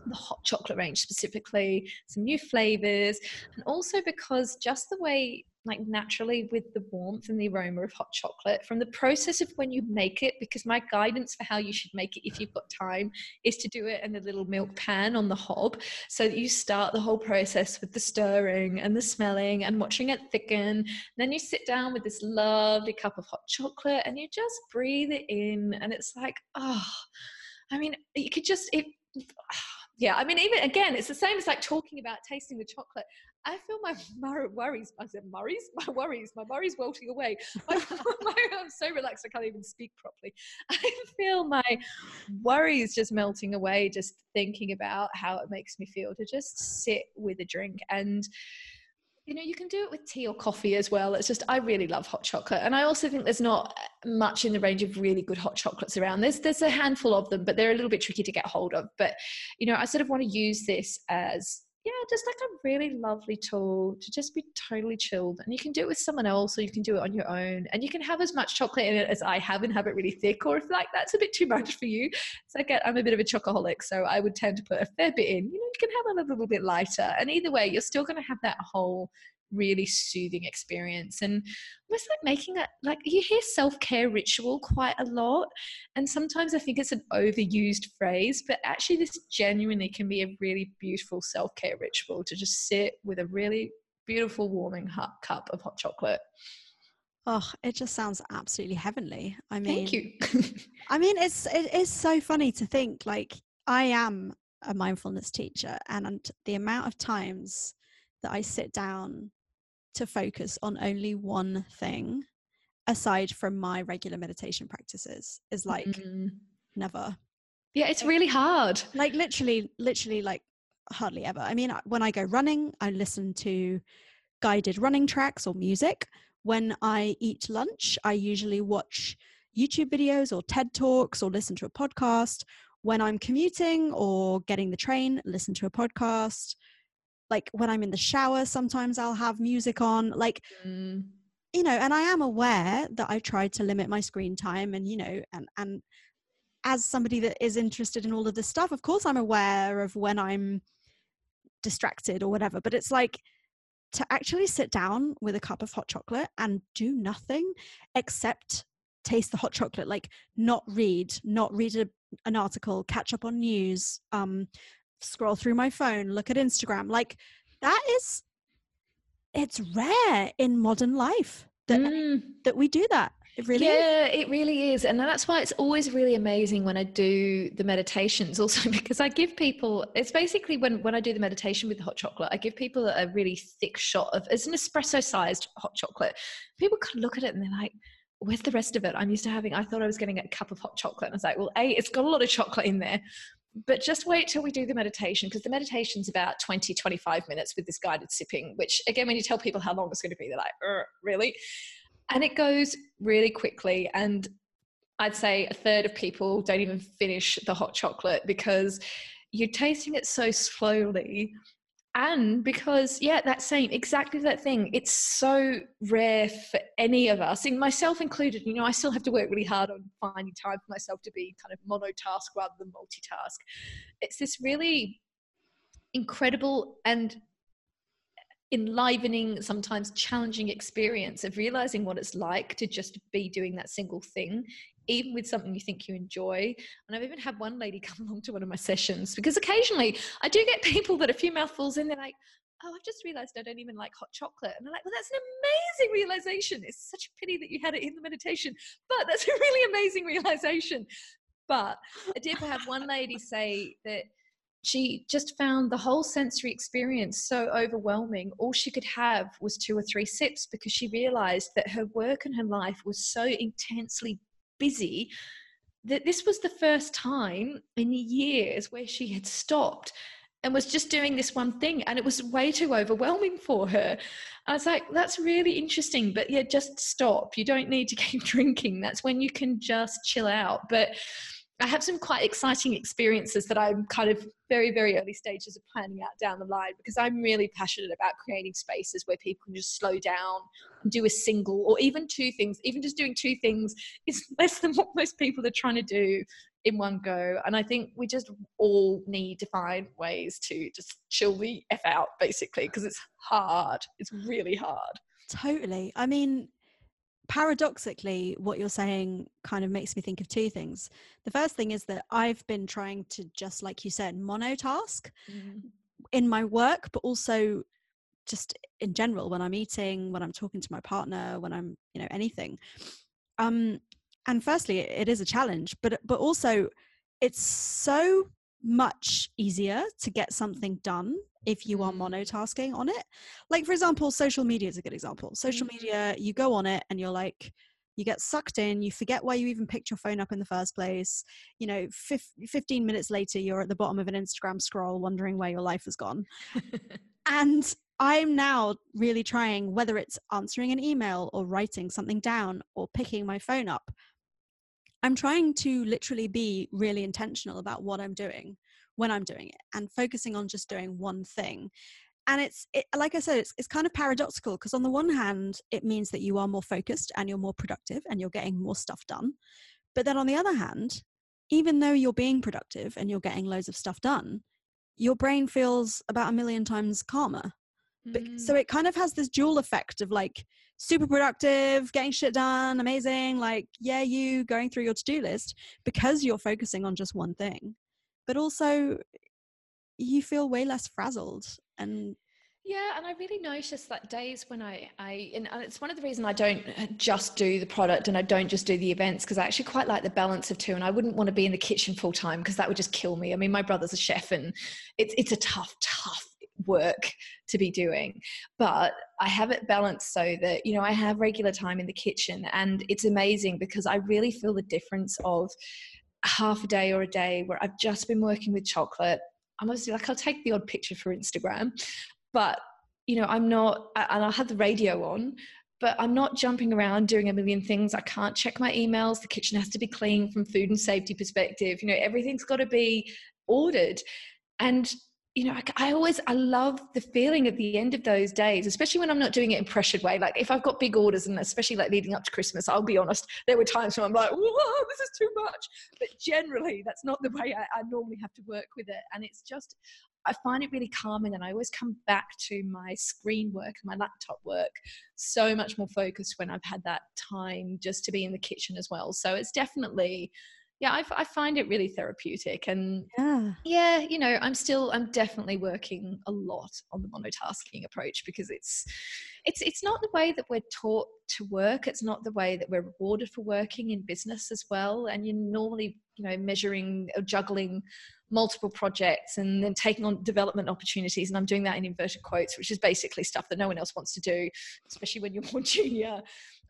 the hot chocolate range specifically, some new flavors, and also because just the way, like naturally with the warmth and the aroma of hot chocolate from the process of when you make it, because my guidance for how you should make it if you've got time is to do it in a little milk pan on the hob, so that you start the whole process with the stirring and the smelling and watching it thicken. Then you sit down with this lovely cup of hot chocolate and you just breathe it in, and it's like, oh, I mean, you could just yeah, I mean, even again, it's the same as like talking about tasting the chocolate. I feel my worries welting away. I'm so relaxed I can't even speak properly. I feel my worries just melting away, just thinking about how it makes me feel to just sit with a drink. And you know, you can do it with tea or coffee as well. It's just, I really love hot chocolate. And I also think there's not much in the range of really good hot chocolates around. There's a handful of them, but they're a little bit tricky to get hold of. But, you know, I sort of want to use this as, yeah, just like a really lovely tool to just be totally chilled. And you can do it with someone else, or you can do it on your own. And you can have as much chocolate in it as I have and have it really thick. Or if like that's a bit too much for you. So again, I'm a bit of a chocoholic, so I would tend to put a fair bit in. You know, you can have it a little bit lighter. And either way, you're still going to have that whole really soothing experience. And almost like making it, like you hear self-care ritual quite a lot, and sometimes I think it's an overused phrase, but actually this genuinely can be a really beautiful self-care ritual to just sit with a really beautiful warming hot cup of hot chocolate. Oh, it just sounds absolutely heavenly. I mean, thank you. I mean, it is so funny to think, like, I am a mindfulness teacher, and the amount of times that I sit down to focus on only one thing aside from my regular meditation practices is like never. Yeah, it's really hard. Like literally like hardly ever. I mean, when I go running, I listen to guided running tracks or music. When I eat lunch, I usually watch YouTube videos or TED Talks or listen to a podcast. When I'm commuting or getting the train, listen to a podcast. like when I'm in the shower, sometimes I'll have music on, like, you know, and I am aware that I try to limit my screen time, and, you know, and as somebody that is interested in all of this stuff, of course, I'm aware of when I'm distracted or whatever, but it's like, to actually sit down with a cup of hot chocolate and do nothing except taste the hot chocolate, like not read an article, catch up on news, scroll through my phone, look at Instagram. Like that is, it's rare in modern life that we do that. It really is. And that's why it's always really amazing when I do the meditations also, because I give people, it's basically when I do the meditation with the hot chocolate, I give people a really thick shot of, it's an espresso sized hot chocolate. People kind of look at it and they're like, where's the rest of it? I'm used to having, I thought I was getting a cup of hot chocolate. And I was like, well, A, it's got a lot of chocolate in there, but just wait till we do the meditation, because the meditation's about 20, 25 minutes with this guided sipping, which again, when you tell people how long it's going to be, they're like, really? And it goes really quickly. And I'd say a third of people don't even finish the hot chocolate because you're tasting it so slowly. And because, yeah, that same, exactly that thing. It's so rare for any of us, and myself included. You know, I still have to work really hard on finding time for myself to be kind of monotask rather than multitask. It's this really incredible and enlivening, sometimes challenging experience of realizing what it's like to just be doing that single thing, even with something you think you enjoy. And I've even had one lady come along to one of my sessions, because occasionally I do get people that a few mouthfuls in, they're like, oh, I've just realized I don't even like hot chocolate. And I'm like, well, that's an amazing realization. It's such a pity that you had it in the meditation, but that's a really amazing realization. But I did have one lady say that she just found the whole sensory experience so overwhelming. All she could have was 2 or 3 sips, because she realized that her work and her life was so intensely busy that this was the first time in years where she had stopped and was just doing this one thing, and it was way too overwhelming for her. I was like, that's really interesting, but yeah, just stop. You don't need to keep drinking. That's when you can just chill out. But I have some quite exciting experiences that I'm kind of very, very early stages of planning out down the line, because I'm really passionate about creating spaces where people can just slow down and do a single or even 2 things. Even just doing 2 things is less than what most people are trying to do in one go. And I think we just all need to find ways to just chill the F out, basically, because it's hard. It's really hard. Totally. I mean, paradoxically, what you're saying kind of makes me think of 2 things. The first thing is that I've been trying to, just like you said, monotask in my work, but also just in general, when I'm eating, when I'm talking to my partner, when I'm, you know, anything. And firstly, it is a challenge, but also it's so much easier to get something done if you are monotasking on it. Like, for example, social media is a good example. Social media, you go on it and you're like, you get sucked in, you forget why you even picked your phone up in the first place. You know, 15 minutes later, you're at the bottom of an Instagram scroll wondering where your life has gone. And I'm now really trying, whether it's answering an email or writing something down or picking my phone up, I'm trying to literally be really intentional about what I'm doing when I'm doing it, and focusing on just doing one thing. And it's like I said, it's kind of paradoxical, because on the one hand, it means that you are more focused and you're more productive and you're getting more stuff done. But then on the other hand, even though you're being productive and you're getting loads of stuff done, your brain feels about 1,000,000 times calmer. But, so it kind of has this dual effect of like super productive, getting shit done, amazing, like, yeah, you going through your to-do list because you're focusing on just one thing. But also you feel way less frazzled. And yeah, and I really noticed that days when I and it's one of the reasons I don't just do the product and I don't just do the events, because I actually quite like the balance of 2, and I wouldn't want to be in the kitchen full time because that would just kill me. I mean, my brother's a chef and it's a tough work to be doing, but I have it balanced so that, you know, I have regular time in the kitchen. And it's amazing because I really feel the difference of half a day or a day where I've just been working with chocolate. I'm obviously like, I'll take the odd picture for Instagram, but, you know, I'm not, and I'll have the radio on, but I'm not jumping around doing 1,000,000 things. I can't check my emails. The kitchen has to be clean from food and safety perspective. You know, everything's got to be ordered. And you know, I love the feeling at the end of those days, especially when I'm not doing it in pressured way. Like if I've got big orders, and especially like leading up to Christmas, I'll be honest, there were times when I'm like, whoa, this is too much. But generally, that's not the way I normally have to work with it. And it's just, I find it really calming. And I always come back to my screen work, and my laptop work, so much more focused when I've had that time just to be in the kitchen as well. So it's definitely... yeah, I find it really therapeutic. And yeah, you know, I'm definitely working a lot on the monotasking approach, because it's not the way that we're taught to work. It's not the way that we're rewarded for working in business as well. And you're normally, you know, measuring or juggling multiple projects and then taking on development opportunities. And I'm doing that in inverted quotes, which is basically stuff that no one else wants to do, especially when you're more junior.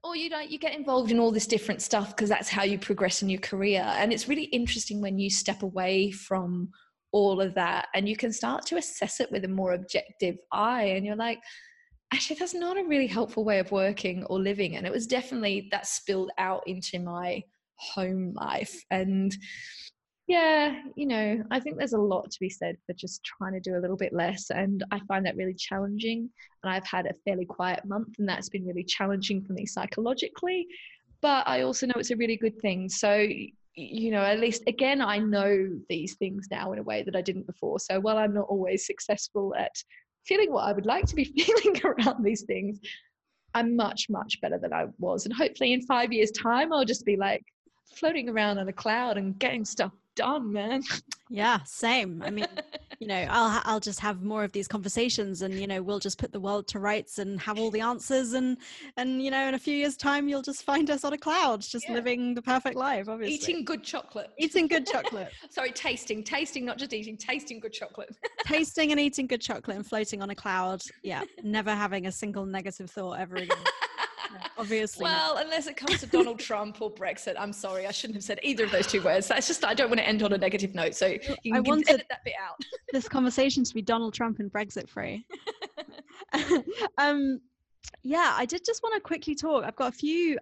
Or you get involved in all this different stuff because that's how you progress in your career. And it's really interesting when you step away from all of that and you can start to assess it with a more objective eye. And you're like, actually, that's not a really helpful way of working or living. And it was definitely that spilled out into my home life. And yeah, you know, I think there's a lot to be said for just trying to do a little bit less. And I find that really challenging. And I've had a fairly quiet month, and that's been really challenging for me psychologically. But I also know it's a really good thing. So, you know, at least again, I know these things now in a way that I didn't before. So while I'm not always successful at feeling what I would like to be feeling around these things, I'm much, much better than I was. And hopefully in 5 years' time, I'll just be like floating around on a cloud and getting stuff done, man. Yeah, same. I mean, you know, I'll just have more of these conversations, and, you know, we'll just put the world to rights and have all the answers, and you know, in a few years' time, you'll just find us on a cloud, just living the perfect life, obviously. Eating good chocolate. Sorry, tasting, not just eating, tasting good chocolate. Tasting and eating good chocolate and floating on a cloud. Yeah. Never having a single negative thought ever again. Obviously. Well, unless it comes to Donald Trump or Brexit. I'm sorry, I shouldn't have said either of those two words. That's just, I don't want to end on a negative note. So I wanted edit that bit out. This conversation to be Donald Trump and Brexit free. Yeah, I did just want to quickly talk. I've got a few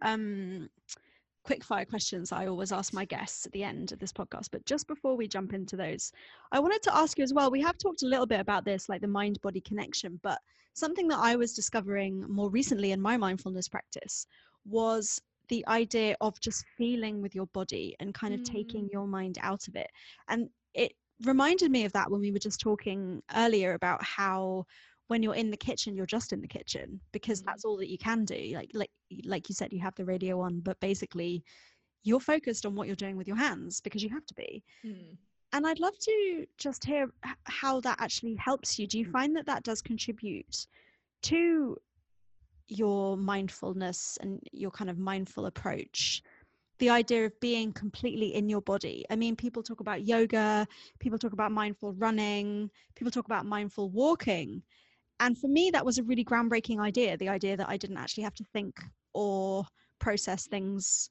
quick fire questions I always ask my guests at the end of this podcast. But just before we jump into those, I wanted to ask you as well, we have talked a little bit about this, like the mind-body connection, but something that I was discovering more recently in my mindfulness practice was the idea of just feeling with your body and kind of taking your mind out of it. And it reminded me of that when we were just talking earlier about how when you're in the kitchen, you're just in the kitchen, because that's all that you can do. Like you said, you have the radio on, but basically you're focused on what you're doing with your hands because you have to be. And I'd love to just hear how that actually helps you. Do you find that that does contribute to your mindfulness and your kind of mindful approach? The idea of being completely in your body. I mean, people talk about yoga, people talk about mindful running, people talk about mindful walking. And for me, that was a really groundbreaking idea, the idea that I didn't actually have to think or process things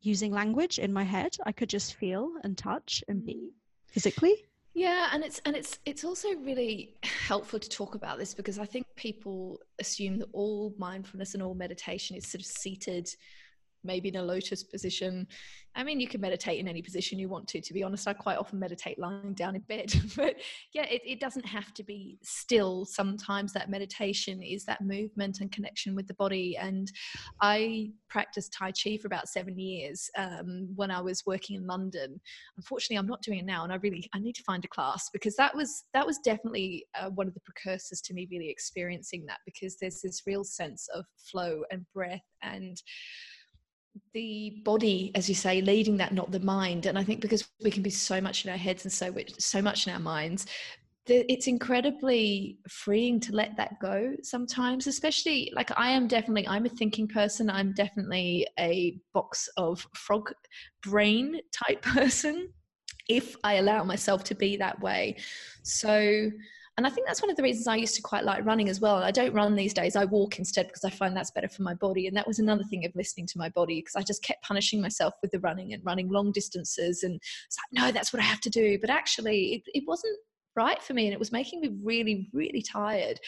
using language in my head. I could just feel and touch and be physically. Yeah, and it's also really helpful to talk about this, because I think people assume that all mindfulness and all meditation is sort of seated, maybe in a lotus position. I mean, you can meditate in any position you want to be honest. I quite often meditate lying down in bed, but yeah, it doesn't have to be still. Sometimes that meditation is that movement and connection with the body. And I practiced Tai Chi for about 7 years when I was working in London. Unfortunately, I'm not doing it now, and I need to find a class, because that was definitely one of the precursors to me really experiencing that, because there's this real sense of flow and breath and the body, as you say, leading that, not the mind. And I think because we can be so much in our heads and so much in our minds, it's incredibly freeing to let that go sometimes, especially like I'm a thinking person. I'm definitely a box of frog brain type person, if I allow myself to be that way. So, and I think that's one of the reasons I used to quite like running as well. I don't run these days. I walk instead, because I find that's better for my body. And that was another thing of listening to my body, because I just kept punishing myself with the running and running long distances. And it's like, no, that's what I have to do. But actually it wasn't right for me, and it was making me really, really tired.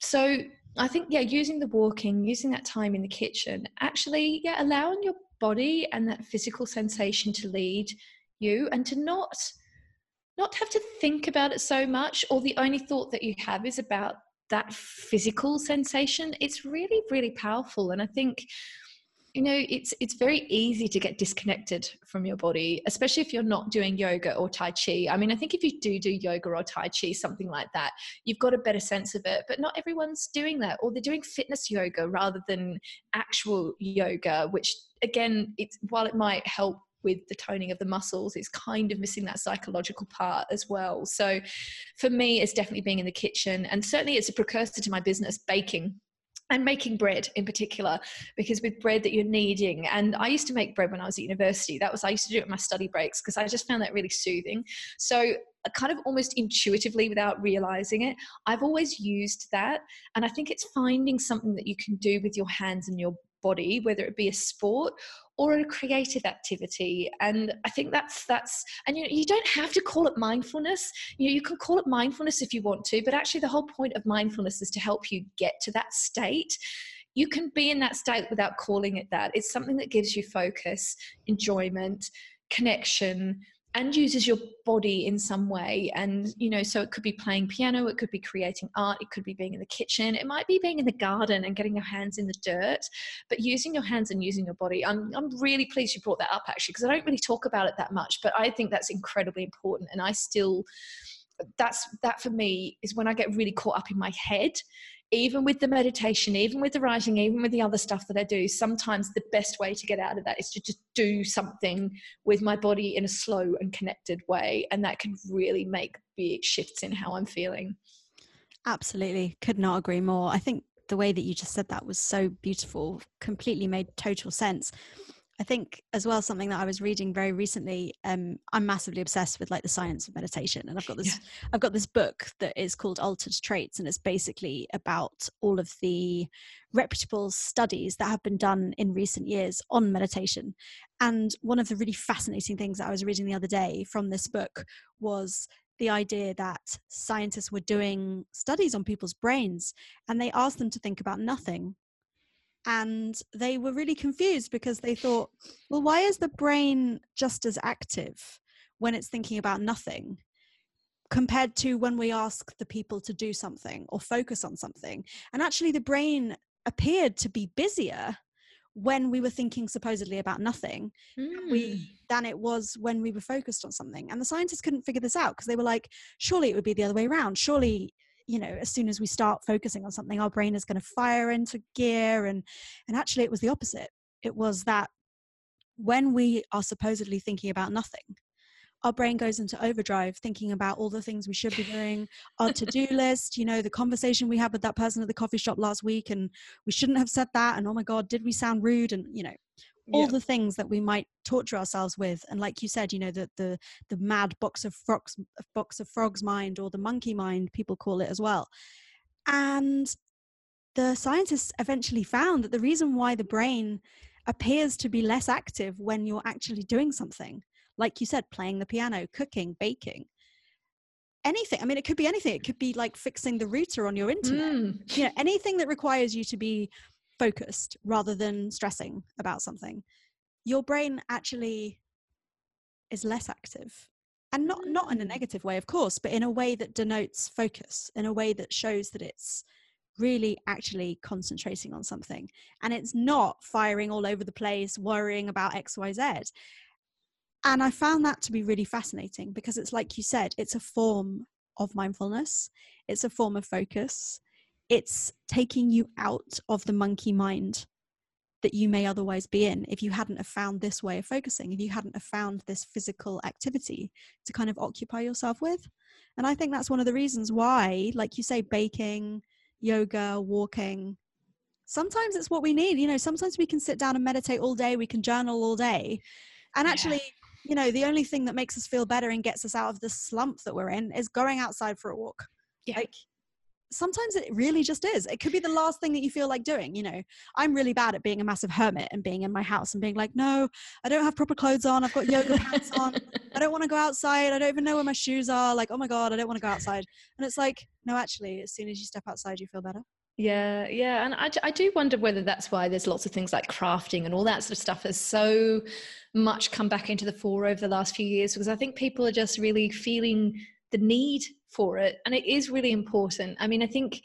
So I think, yeah, using the walking, using that time in the kitchen, actually, yeah, allowing your body and that physical sensation to lead you, and to not not have to think about it so much, or the only thought that you have is about that physical sensation. It's really, really powerful. And I think, you know, it's very easy to get disconnected from your body, especially if you're not doing yoga or Tai Chi. I mean, I think if you do yoga or Tai Chi, something like that, you've got a better sense of it, but not everyone's doing that, or they're doing fitness yoga rather than actual yoga, which again, while it might help with the toning of the muscles, it's kind of missing that psychological part as well. So for me, it's definitely being in the kitchen, and certainly it's a precursor to my business, baking. And making bread in particular, because with bread that you're kneading, and I used to make bread when I was at university. I used to do it in my study breaks because I just found that really soothing. So kind of almost intuitively, without realizing it, I've always used that. And I think it's finding something that you can do with your hands and your body, whether it be a sport or a creative activity. And I think that's, and you know, you don't have to call it mindfulness. You know, you can call it mindfulness if you want to, but actually the whole point of mindfulness is to help you get to that state. You can be in that state without calling it that. It's something that gives you focus, enjoyment, connection, and uses your body in some way. And, you know, so it could be playing piano, it could be creating art, it could be being in the kitchen, it might be being in the garden and getting your hands in the dirt, but using your hands and using your body. I'm really pleased you brought that up, actually, because I don't really talk about it that much, but I think that's incredibly important. And I still, that for me is when I get really caught up in my head, even with the meditation, even with the writing, even with the other stuff that I do, sometimes the best way to get out of that is to just do something with my body in a slow and connected way. And that can really make big shifts in how I'm feeling. Absolutely. Could not agree more. I think the way that you just said that was so beautiful, completely made total sense. I think as well, something that I was reading very recently, I'm massively obsessed with like the science of meditation, and I've got this book that is called Altered Traits, and it's basically about all of the reputable studies that have been done in recent years on meditation. And one of the really fascinating things that I was reading the other day from this book was the idea that scientists were doing studies on people's brains, and they asked them to think about nothing. And they were really confused because they thought, well, why is the brain just as active when it's thinking about nothing compared to when we ask the people to do something or focus on something? And actually the brain appeared to be busier when we were thinking supposedly about nothing than it was when we were focused on something. And the scientists couldn't figure this out because they were like, surely it would be the other way around. Surely, you know, as soon as we start focusing on something, our brain is going to fire into gear. And actually it was the opposite. It was that when we are supposedly thinking about nothing, our brain goes into overdrive, thinking about all the things we should be doing, our to-do list, you know, the conversation we had with that person at the coffee shop last week, and we shouldn't have said that. And oh my God, did we sound rude? And, you know, all the things that we might torture ourselves with. And like you said, you know, the mad box of frogs mind, or the monkey mind, people call it as well. And the scientists eventually found that the reason why the brain appears to be less active when you're actually doing something, like you said, playing the piano, cooking, baking, anything. I mean, it could be anything. It could be like fixing the router on your internet, you know, anything that requires you to be focused rather than stressing about something, your brain actually is less active. And not in a negative way, of course, but in a way that denotes focus, in a way that shows that it's really actually concentrating on something. And it's not firing all over the place, worrying about XYZ. And I found that to be really fascinating, because it's like you said, it's a form of mindfulness. It's a form of focus. It's taking you out of the monkey mind that you may otherwise be in if you hadn't have found this way of focusing, if you hadn't have found this physical activity to kind of occupy yourself with. And I think that's one of the reasons why, like you say, baking, yoga, walking, sometimes it's what we need. You know, sometimes we can sit down and meditate all day, we can journal all day. And actually, you know, the only thing that makes us feel better and gets us out of the slump that we're in is going outside for a walk. Yeah. Like, sometimes it really just is. It could be the last thing that you feel like doing. You know, I'm really bad at being a massive hermit and being in my house and being like, no, I don't have proper clothes on. I've got yoga pants on. I don't want to go outside. I don't even know where my shoes are. Like, oh my God, I don't want to go outside. And it's like, no, actually, as soon as you step outside, you feel better. Yeah. And I do wonder whether that's why there's lots of things like crafting and all that sort of stuff has so much come back into the fore over the last few years, because I think people are just really feeling the need for it. And it is really important. I mean, I think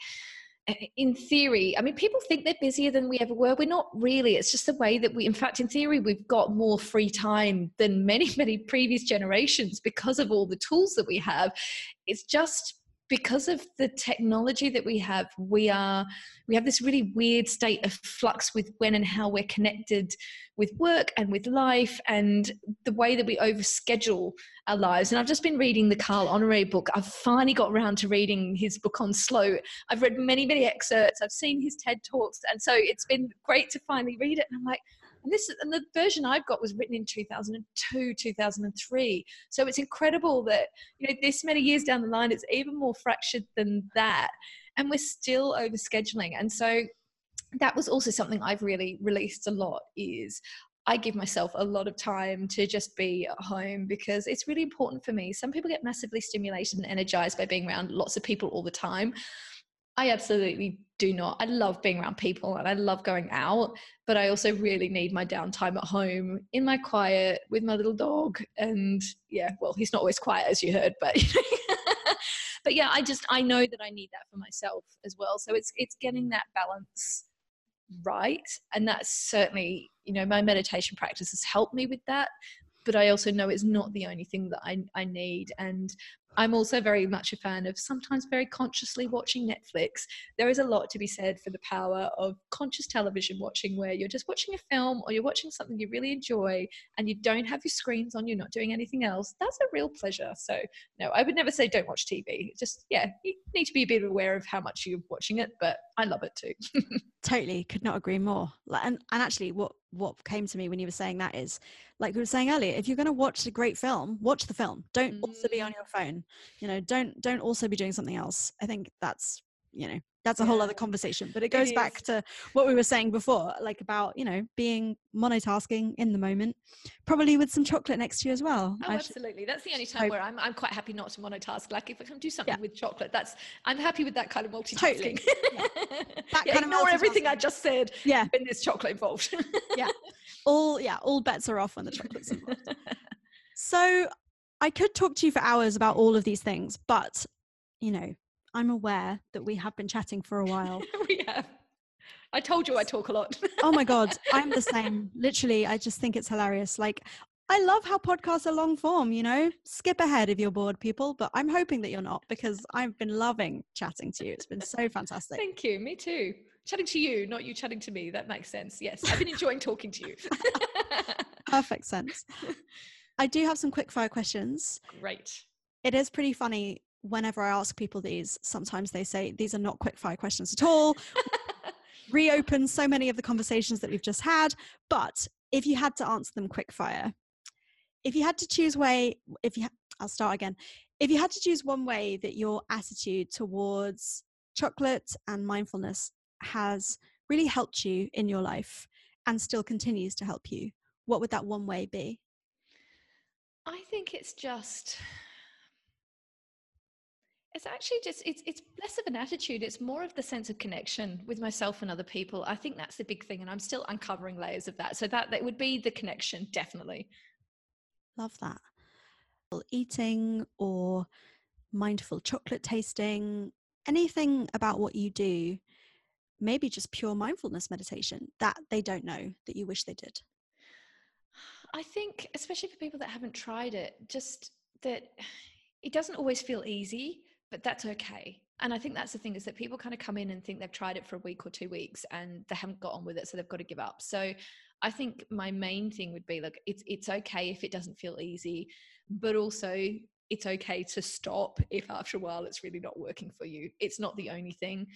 in theory, I mean, people think they're busier than we ever were. We're not really. It's just the way that we, in fact, in theory, we've got more free time than many, many previous generations because of all the tools that we have. It's just because of the technology that we have, we have this really weird state of flux with when and how we're connected with work and with life and the way that we overschedule our lives. And I've just been reading the Carl Honoré book. I've finally got around to reading his book on slow. I've read many, many excerpts. I've seen his TED Talks. And so it's been great to finally read it. And I'm like, and the version I've got was written in 2002, 2003. So it's incredible that, you know, this many years down the line, it's even more fractured than that. And we're still overscheduling. And so that was also something I've really released a lot, is I give myself a lot of time to just be at home because it's really important for me. Some people get massively stimulated and energized by being around lots of people all the time. I absolutely do not. I love being around people and I love going out, but I also really need my downtime at home in my quiet with my little dog. And yeah, well, he's not always quiet, as you heard, but but yeah, I know that I need that for myself as well. So it's getting that balance right. And that's certainly, you know, my meditation practice has helped me with that. But I also know it's not the only thing that I need. And I'm also very much a fan of sometimes very consciously watching Netflix. There is a lot to be said for the power of conscious television watching, where you're just watching a film or you're watching something you really enjoy and you don't have your screens on, you're not doing anything else. That's a real pleasure. So no, I would never say don't watch TV. Just, yeah, you need to be a bit aware of how much you're watching it, but I love it too. Totally. Could not agree more. And actually what came to me when you were saying that is, like we were saying earlier, if you're going to watch a great film, watch the film. Don't also be on your phone. You know, don't also be doing something else. I think that's, you know, that's a whole other conversation, but it goes back to what we were saying before, like about, you know, being monotasking in the moment, probably with some chocolate next to you as well. Oh, absolutely. That's the only time where I'm quite happy not to monotask. Like if I can do something with chocolate, I'm happy with that kind of multitasking. Totally. Yeah. That kind of ignore everything I just said when there's chocolate involved. All bets are off when the chocolate's involved. So I could talk to you for hours about all of these things, but you know, I'm aware that we have been chatting for a while. We have. I told you I talk a lot. Oh my God. I'm the same. Literally. I just think it's hilarious. Like, I love how podcasts are long form, you know, skip ahead if you're bored, people, but I'm hoping that you're not, because I've been loving chatting to you. It's been so fantastic. Thank you. Me too. Chatting to you, not you chatting to me. That makes sense. Yes. I've been enjoying talking to you. Perfect sense. I do have some quick fire questions. Great. It is pretty funny. Whenever I ask people these, sometimes they say, these are not quick fire questions at all. Reopen so many of the conversations that we've just had. But if you had to answer them quick fire, if you had to choose If you had to choose one way that your attitude towards chocolate and mindfulness has really helped you in your life and still continues to help you, what would that one way be? I think it's just... It's actually just, it's less of an attitude. It's more of the sense of connection with myself and other people. I think that's the big thing. And I'm still uncovering layers of that. So that would be the connection, definitely. Love that. Eating or mindful chocolate tasting, anything about what you do, maybe just pure mindfulness meditation that they don't know that you wish they did. I think, especially for people that haven't tried it, just that it doesn't always feel easy. But that's okay. And I think that's the thing, is that people kind of come in and think they've tried it for a week or 2 weeks and they haven't got on with it. So they've got to give up. So I think my main thing would be, look, it's okay if it doesn't feel easy, but also it's okay to stop if after a while it's really not working for you. It's not the only thing.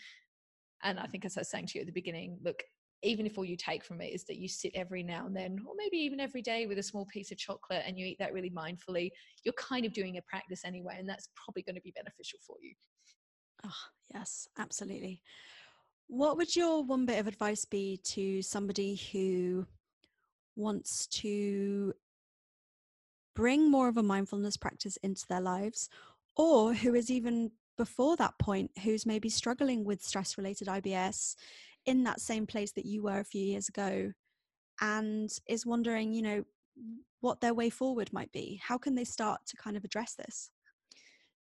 And I think, as I was saying to you at the beginning, look, even if all you take from it is that you sit every now and then, or maybe even every day, with a small piece of chocolate and you eat that really mindfully, you're kind of doing a practice anyway, and that's probably going to be beneficial for you. Oh, yes, absolutely. What would your one bit of advice be to somebody who wants to bring more of a mindfulness practice into their lives, or who is even before that point who's maybe struggling with stress-related IBS in that same place that you were a few years ago, and is wondering, you know, what their way forward might be? How can they start to kind of address this?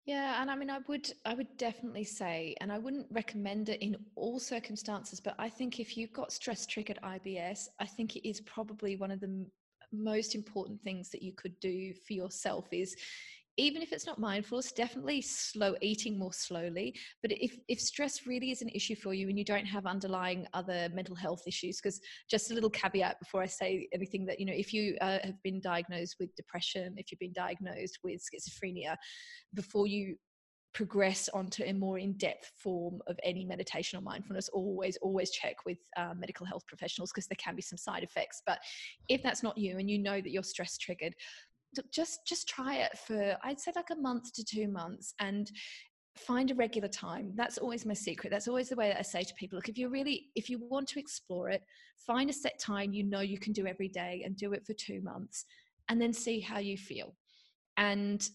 Yeah, and I mean, I would definitely say, and I wouldn't recommend it in all circumstances, but I think if you've got stress-triggered IBS, I think it is probably one of the most important things that you could do for yourself is, even if it's not mindfulness, definitely slow eating more slowly. But if stress really is an issue for you and you don't have underlying other mental health issues, because just a little caveat before I say anything, that, you know, if you have been diagnosed with depression, if you've been diagnosed with schizophrenia, before you progress onto a more in-depth form of any meditation or mindfulness, always check with medical health professionals, because there can be some side effects. But if that's not you and you know that you're stress triggered, just try it for, I'd say, like a month to 2 months, and find a regular time. That's always my secret. That's always the way that I say to people, look, if you want to explore it, find a set time you know you can do every day, and do it for 2 months, and then see how you feel. And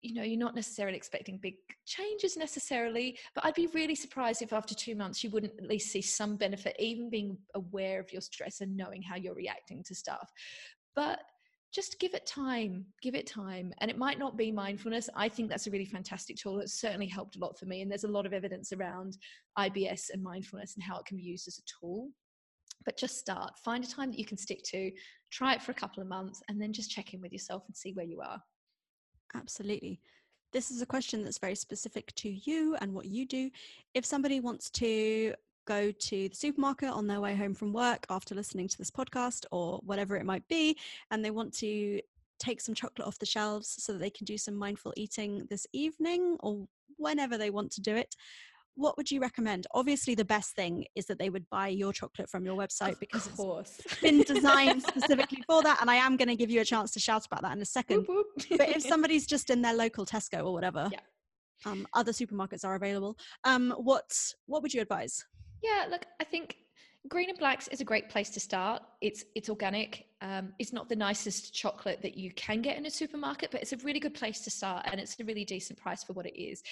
you know, you're not necessarily expecting big changes necessarily, but I'd be really surprised if after 2 months you wouldn't at least see some benefit, even being aware of your stress and knowing how you're reacting to stuff. But just give it time. And it might not be mindfulness. I think that's a really fantastic tool. It's certainly helped a lot for me. And there's a lot of evidence around IBS and mindfulness and how it can be used as a tool. But just start, find a time that you can stick to, try it for a couple of months, and then just check in with yourself and see where you are. Absolutely. This is a question that's very specific to you and what you do. If somebody wants to go to the supermarket on their way home from work after listening to this podcast or whatever it might be, and they want to take some chocolate off the shelves so that they can do some mindful eating this evening or whenever they want to do it, what would you recommend? Obviously, the best thing is that they would buy your chocolate from your website, because it's been designed specifically for that. And I am going to give you a chance to shout about that in a second. Whoop, whoop. But if somebody's just in their local Tesco or whatever, yeah. Other supermarkets are available. What would you advise? Yeah, look, I think Green and Blacks is a great place to start. It's organic. It's not the nicest chocolate that you can get in a supermarket, but it's a really good place to start, and it's a really decent price for what it is.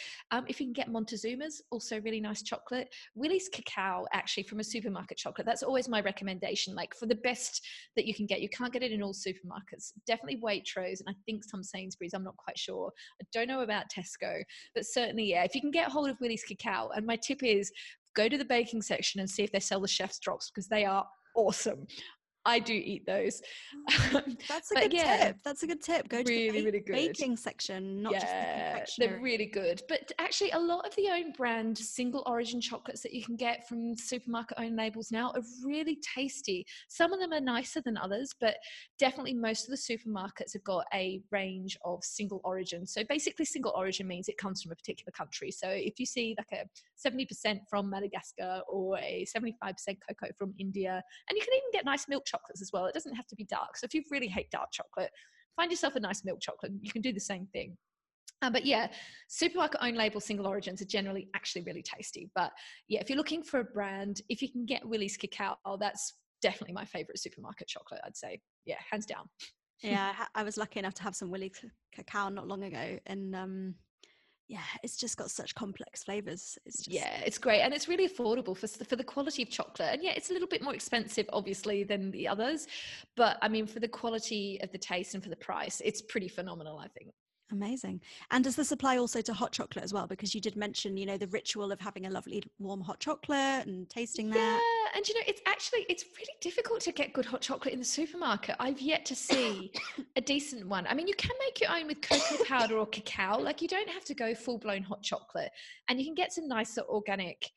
If you can get Montezuma's, also really nice chocolate. Willy's Cacao, actually, from a supermarket chocolate. That's always my recommendation, like for the best that you can get. You can't get it in all supermarkets. Definitely Waitrose, and I think some Sainsbury's, I'm not quite sure. I don't know about Tesco, but certainly, yeah, if you can get hold of Willy's Cacao. And my tip is, go to the baking section and see if they sell the chef's drops, because they are awesome. I do eat those. That's a good tip. That's a good tip. Go really, to the baking section, not just the confectionery. They're really good. But actually, a lot of the own brand single origin chocolates that you can get from supermarket own labels now are really tasty. Some of them are nicer than others, but definitely most of the supermarkets have got a range of single origin. So basically, single origin means it comes from a particular country. So if you see like a 70% from Madagascar or a 75% cocoa from India, and you can even get nice milk chocolates as well. It doesn't have to be dark. So if you really hate dark chocolate, find yourself a nice milk chocolate. You can do the same thing. But yeah, supermarket own label single origins are generally actually really tasty. But yeah, if you're looking for a brand, if you can get Willy's Cacao, that's definitely my favorite supermarket chocolate, I'd say. Yeah, hands down. Yeah, I was lucky enough to have some Willy's Cacao not long ago, and yeah, it's just got such complex flavors. Yeah, it's great. And it's really affordable for the quality of chocolate. And yeah, it's a little bit more expensive, obviously, than the others. But I mean, for the quality of the taste and for the price, it's pretty phenomenal, I think. Amazing. And does this apply also to hot chocolate as well? Because you did mention, you know, the ritual of having a lovely warm hot chocolate and tasting that. Yeah, and you know, it's really difficult to get good hot chocolate in the supermarket. I've yet to see a decent one. I mean, you can make your own with cocoa powder or cacao. Like, you don't have to go full-blown hot chocolate, and you can get some nicer organic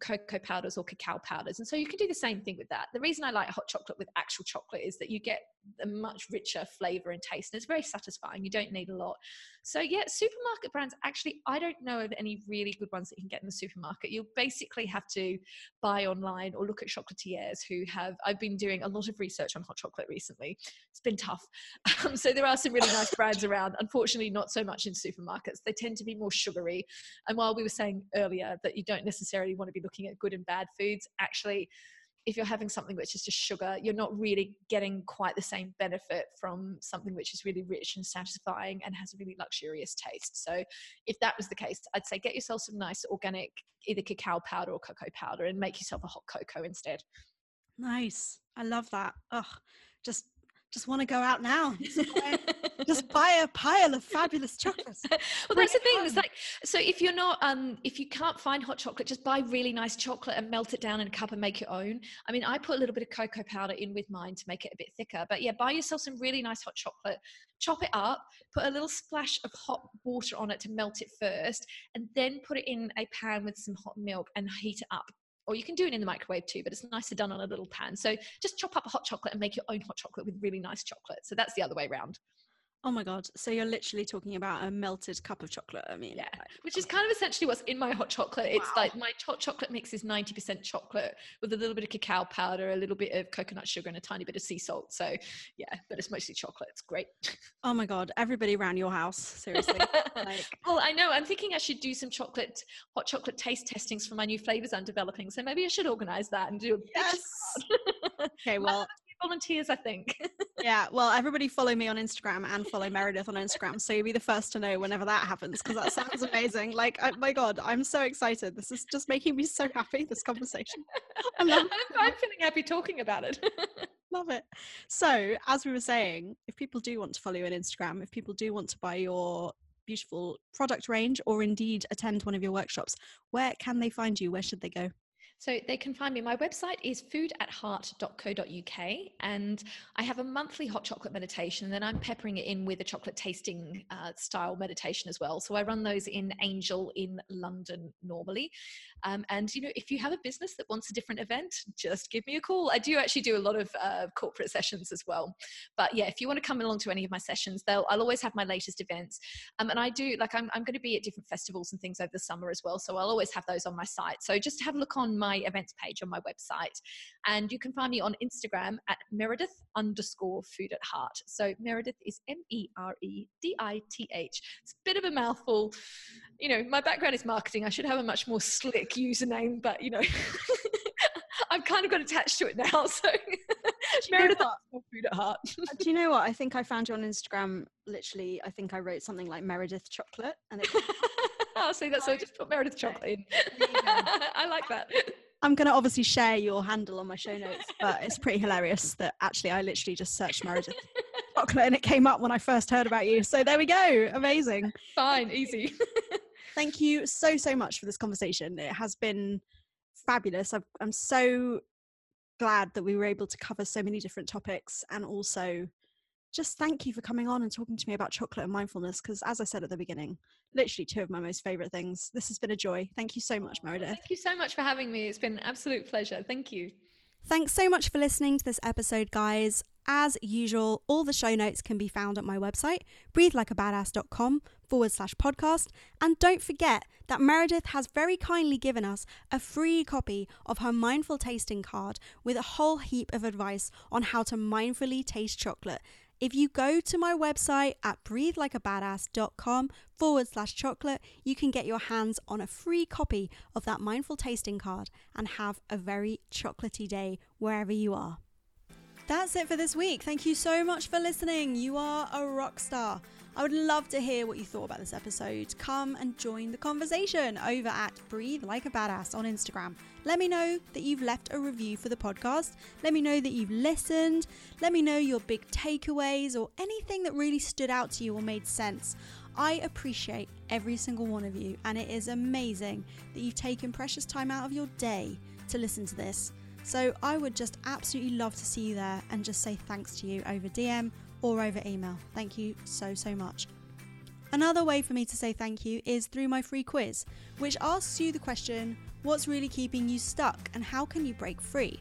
cocoa powders or cacao powders, and so you can do the same thing with that. The reason I like hot chocolate with actual chocolate is that you get a much richer flavor and taste, and it's very satisfying. You don't need a lot. So yeah, supermarket brands, actually, I don't know of any really good ones that you can get in the supermarket. You'll basically have to buy online or look at chocolatiers who have. I've been doing a lot of research on hot chocolate recently. It's been tough. So there are some really nice brands around. Unfortunately, not so much in supermarkets. They tend to be more sugary. And while we were saying earlier that you don't necessarily want to be looking at good and bad foods, actually if you're having something which is just sugar, you're not really getting quite the same benefit from something which is really rich and satisfying and has a really luxurious taste. So if that was the case, I'd say get yourself some nice organic, either cacao powder or cocoa powder, and make yourself a hot cocoa instead. Nice. I love that. Oh, just want to go out now. Just buy a pile of fabulous chocolates. Well, that's the thing. It's like, so if you're not, if you can't find hot chocolate, just buy really nice chocolate and melt it down in a cup and make your own. I mean, I put a little bit of cocoa powder in with mine to make it a bit thicker, but yeah, buy yourself some really nice hot chocolate, chop it up, put a little splash of hot water on it to melt it first, and then put it in a pan with some hot milk and heat it up. Or you can do it in the microwave too, but it's nicer done on a little pan. So just chop up a hot chocolate and make your own hot chocolate with really nice chocolate. So that's the other way around. Oh my God. So you're literally talking about a melted cup of chocolate. I mean, yeah, like, which is kind of essentially what's in my hot chocolate. Wow. It's like my hot chocolate mix is 90% chocolate with a little bit of cacao powder, a little bit of coconut sugar and a tiny bit of sea salt. So yeah, but it's mostly chocolate. It's great. Oh my God. Everybody around your house. Seriously. Like, well, I know. I'm thinking I should do some chocolate, hot chocolate taste testings for my new flavors I'm developing. So maybe I should organize that and do a yes. Okay. Well, volunteers, I think. Yeah, well, everybody follow me on Instagram and follow Meredith on Instagram, so you'll be the first to know whenever that happens, because that sounds amazing. Like, oh my God, I'm so excited. This is just making me so happy, this conversation. I love it. I'm feeling happy talking about it. Love it. So as we were saying, if people do want to follow you on Instagram, if people do want to buy your beautiful product range or indeed attend one of your workshops, where can they find you? Where should they go? So they can find me. My website is foodatheart.co.uk, and I have a monthly hot chocolate meditation, and then I'm peppering it in with a chocolate tasting style meditation as well. So I run those in Angel in London normally. And, you know, if you have a business that wants a different event, just give me a call. I do actually do a lot of corporate sessions as well. But yeah, if you want to come along to any of my sessions, I'll always have my latest events. And I do, like, I'm going to be at different festivals and things over the summer as well. So I'll always have those on my site. So just have a look on my events page on my website, and you can find me on Instagram at Meredith_food at heart. So Meredith is Meredith. It's a bit of a mouthful, you know. My background is marketing. I should have a much more slick username, but you know, I've kind of got attached to it now, so Meredith Food at Heart. Do you know what? I think I found you on Instagram. Literally, I think I wrote something like Meredith Chocolate, and it oh, see, that's why I just put Meredith Chocolate in. I like that. I'm going to obviously share your handle on my show notes, but it's pretty hilarious that actually I literally just searched Meredith Chocolate and it came up when I first heard about you. So there we go. Amazing. Fine. Easy. Thank you so, so much for this conversation. It has been fabulous. I'm so glad that we were able to cover so many different topics, and also just thank you for coming on and talking to me about chocolate and mindfulness, because as I said at the beginning, literally two of my most favorite things. This has been a joy. Thank you so much, Meredith. Thank you so much for having me. It's been an absolute pleasure. Thank you. Thanks so much for listening to this episode, guys. As usual, all the show notes can be found at my website, breathelikeabadass.com/podcast. And don't forget that Meredith has very kindly given us a free copy of her mindful tasting card with a whole heap of advice on how to mindfully taste chocolate. If you go to my website at breathelikeabadass.com/chocolate, you can get your hands on a free copy of that mindful tasting card and have a very chocolatey day wherever you are. That's it for this week. Thank you so much for listening. You are a rock star. I would love to hear what you thought about this episode. Come and join the conversation over at Breathe Like a Badass on Instagram. Let me know that you've left a review for the podcast. Let me know that you've listened. Let me know your big takeaways or anything that really stood out to you or made sense. I appreciate every single one of you, and it is amazing that you've taken precious time out of your day to listen to this. So I would just absolutely love to see you there and just say thanks to you over DM or over email. Thank you so, so much. Another way for me to say thank you is through my free quiz, which asks you the question, what's really keeping you stuck and how can you break free?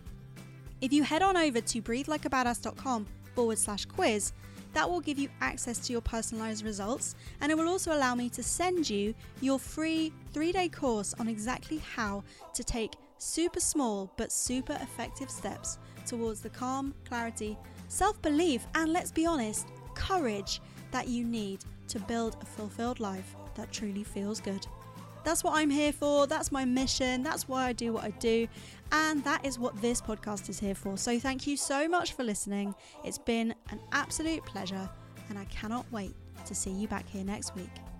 If you head on over to breathelikeabadass.com/quiz, that will give you access to your personalized results, and it will also allow me to send you your free 3-day course on exactly how to take super small but super effective steps towards the calm, clarity, self-belief, and let's be honest, courage that you need to build a fulfilled life that truly feels good. That's what I'm here for. That's my mission. That's why I do what I do. And that is what this podcast is here for. So thank you so much for listening. It's been an absolute pleasure, and I cannot wait to see you back here next week.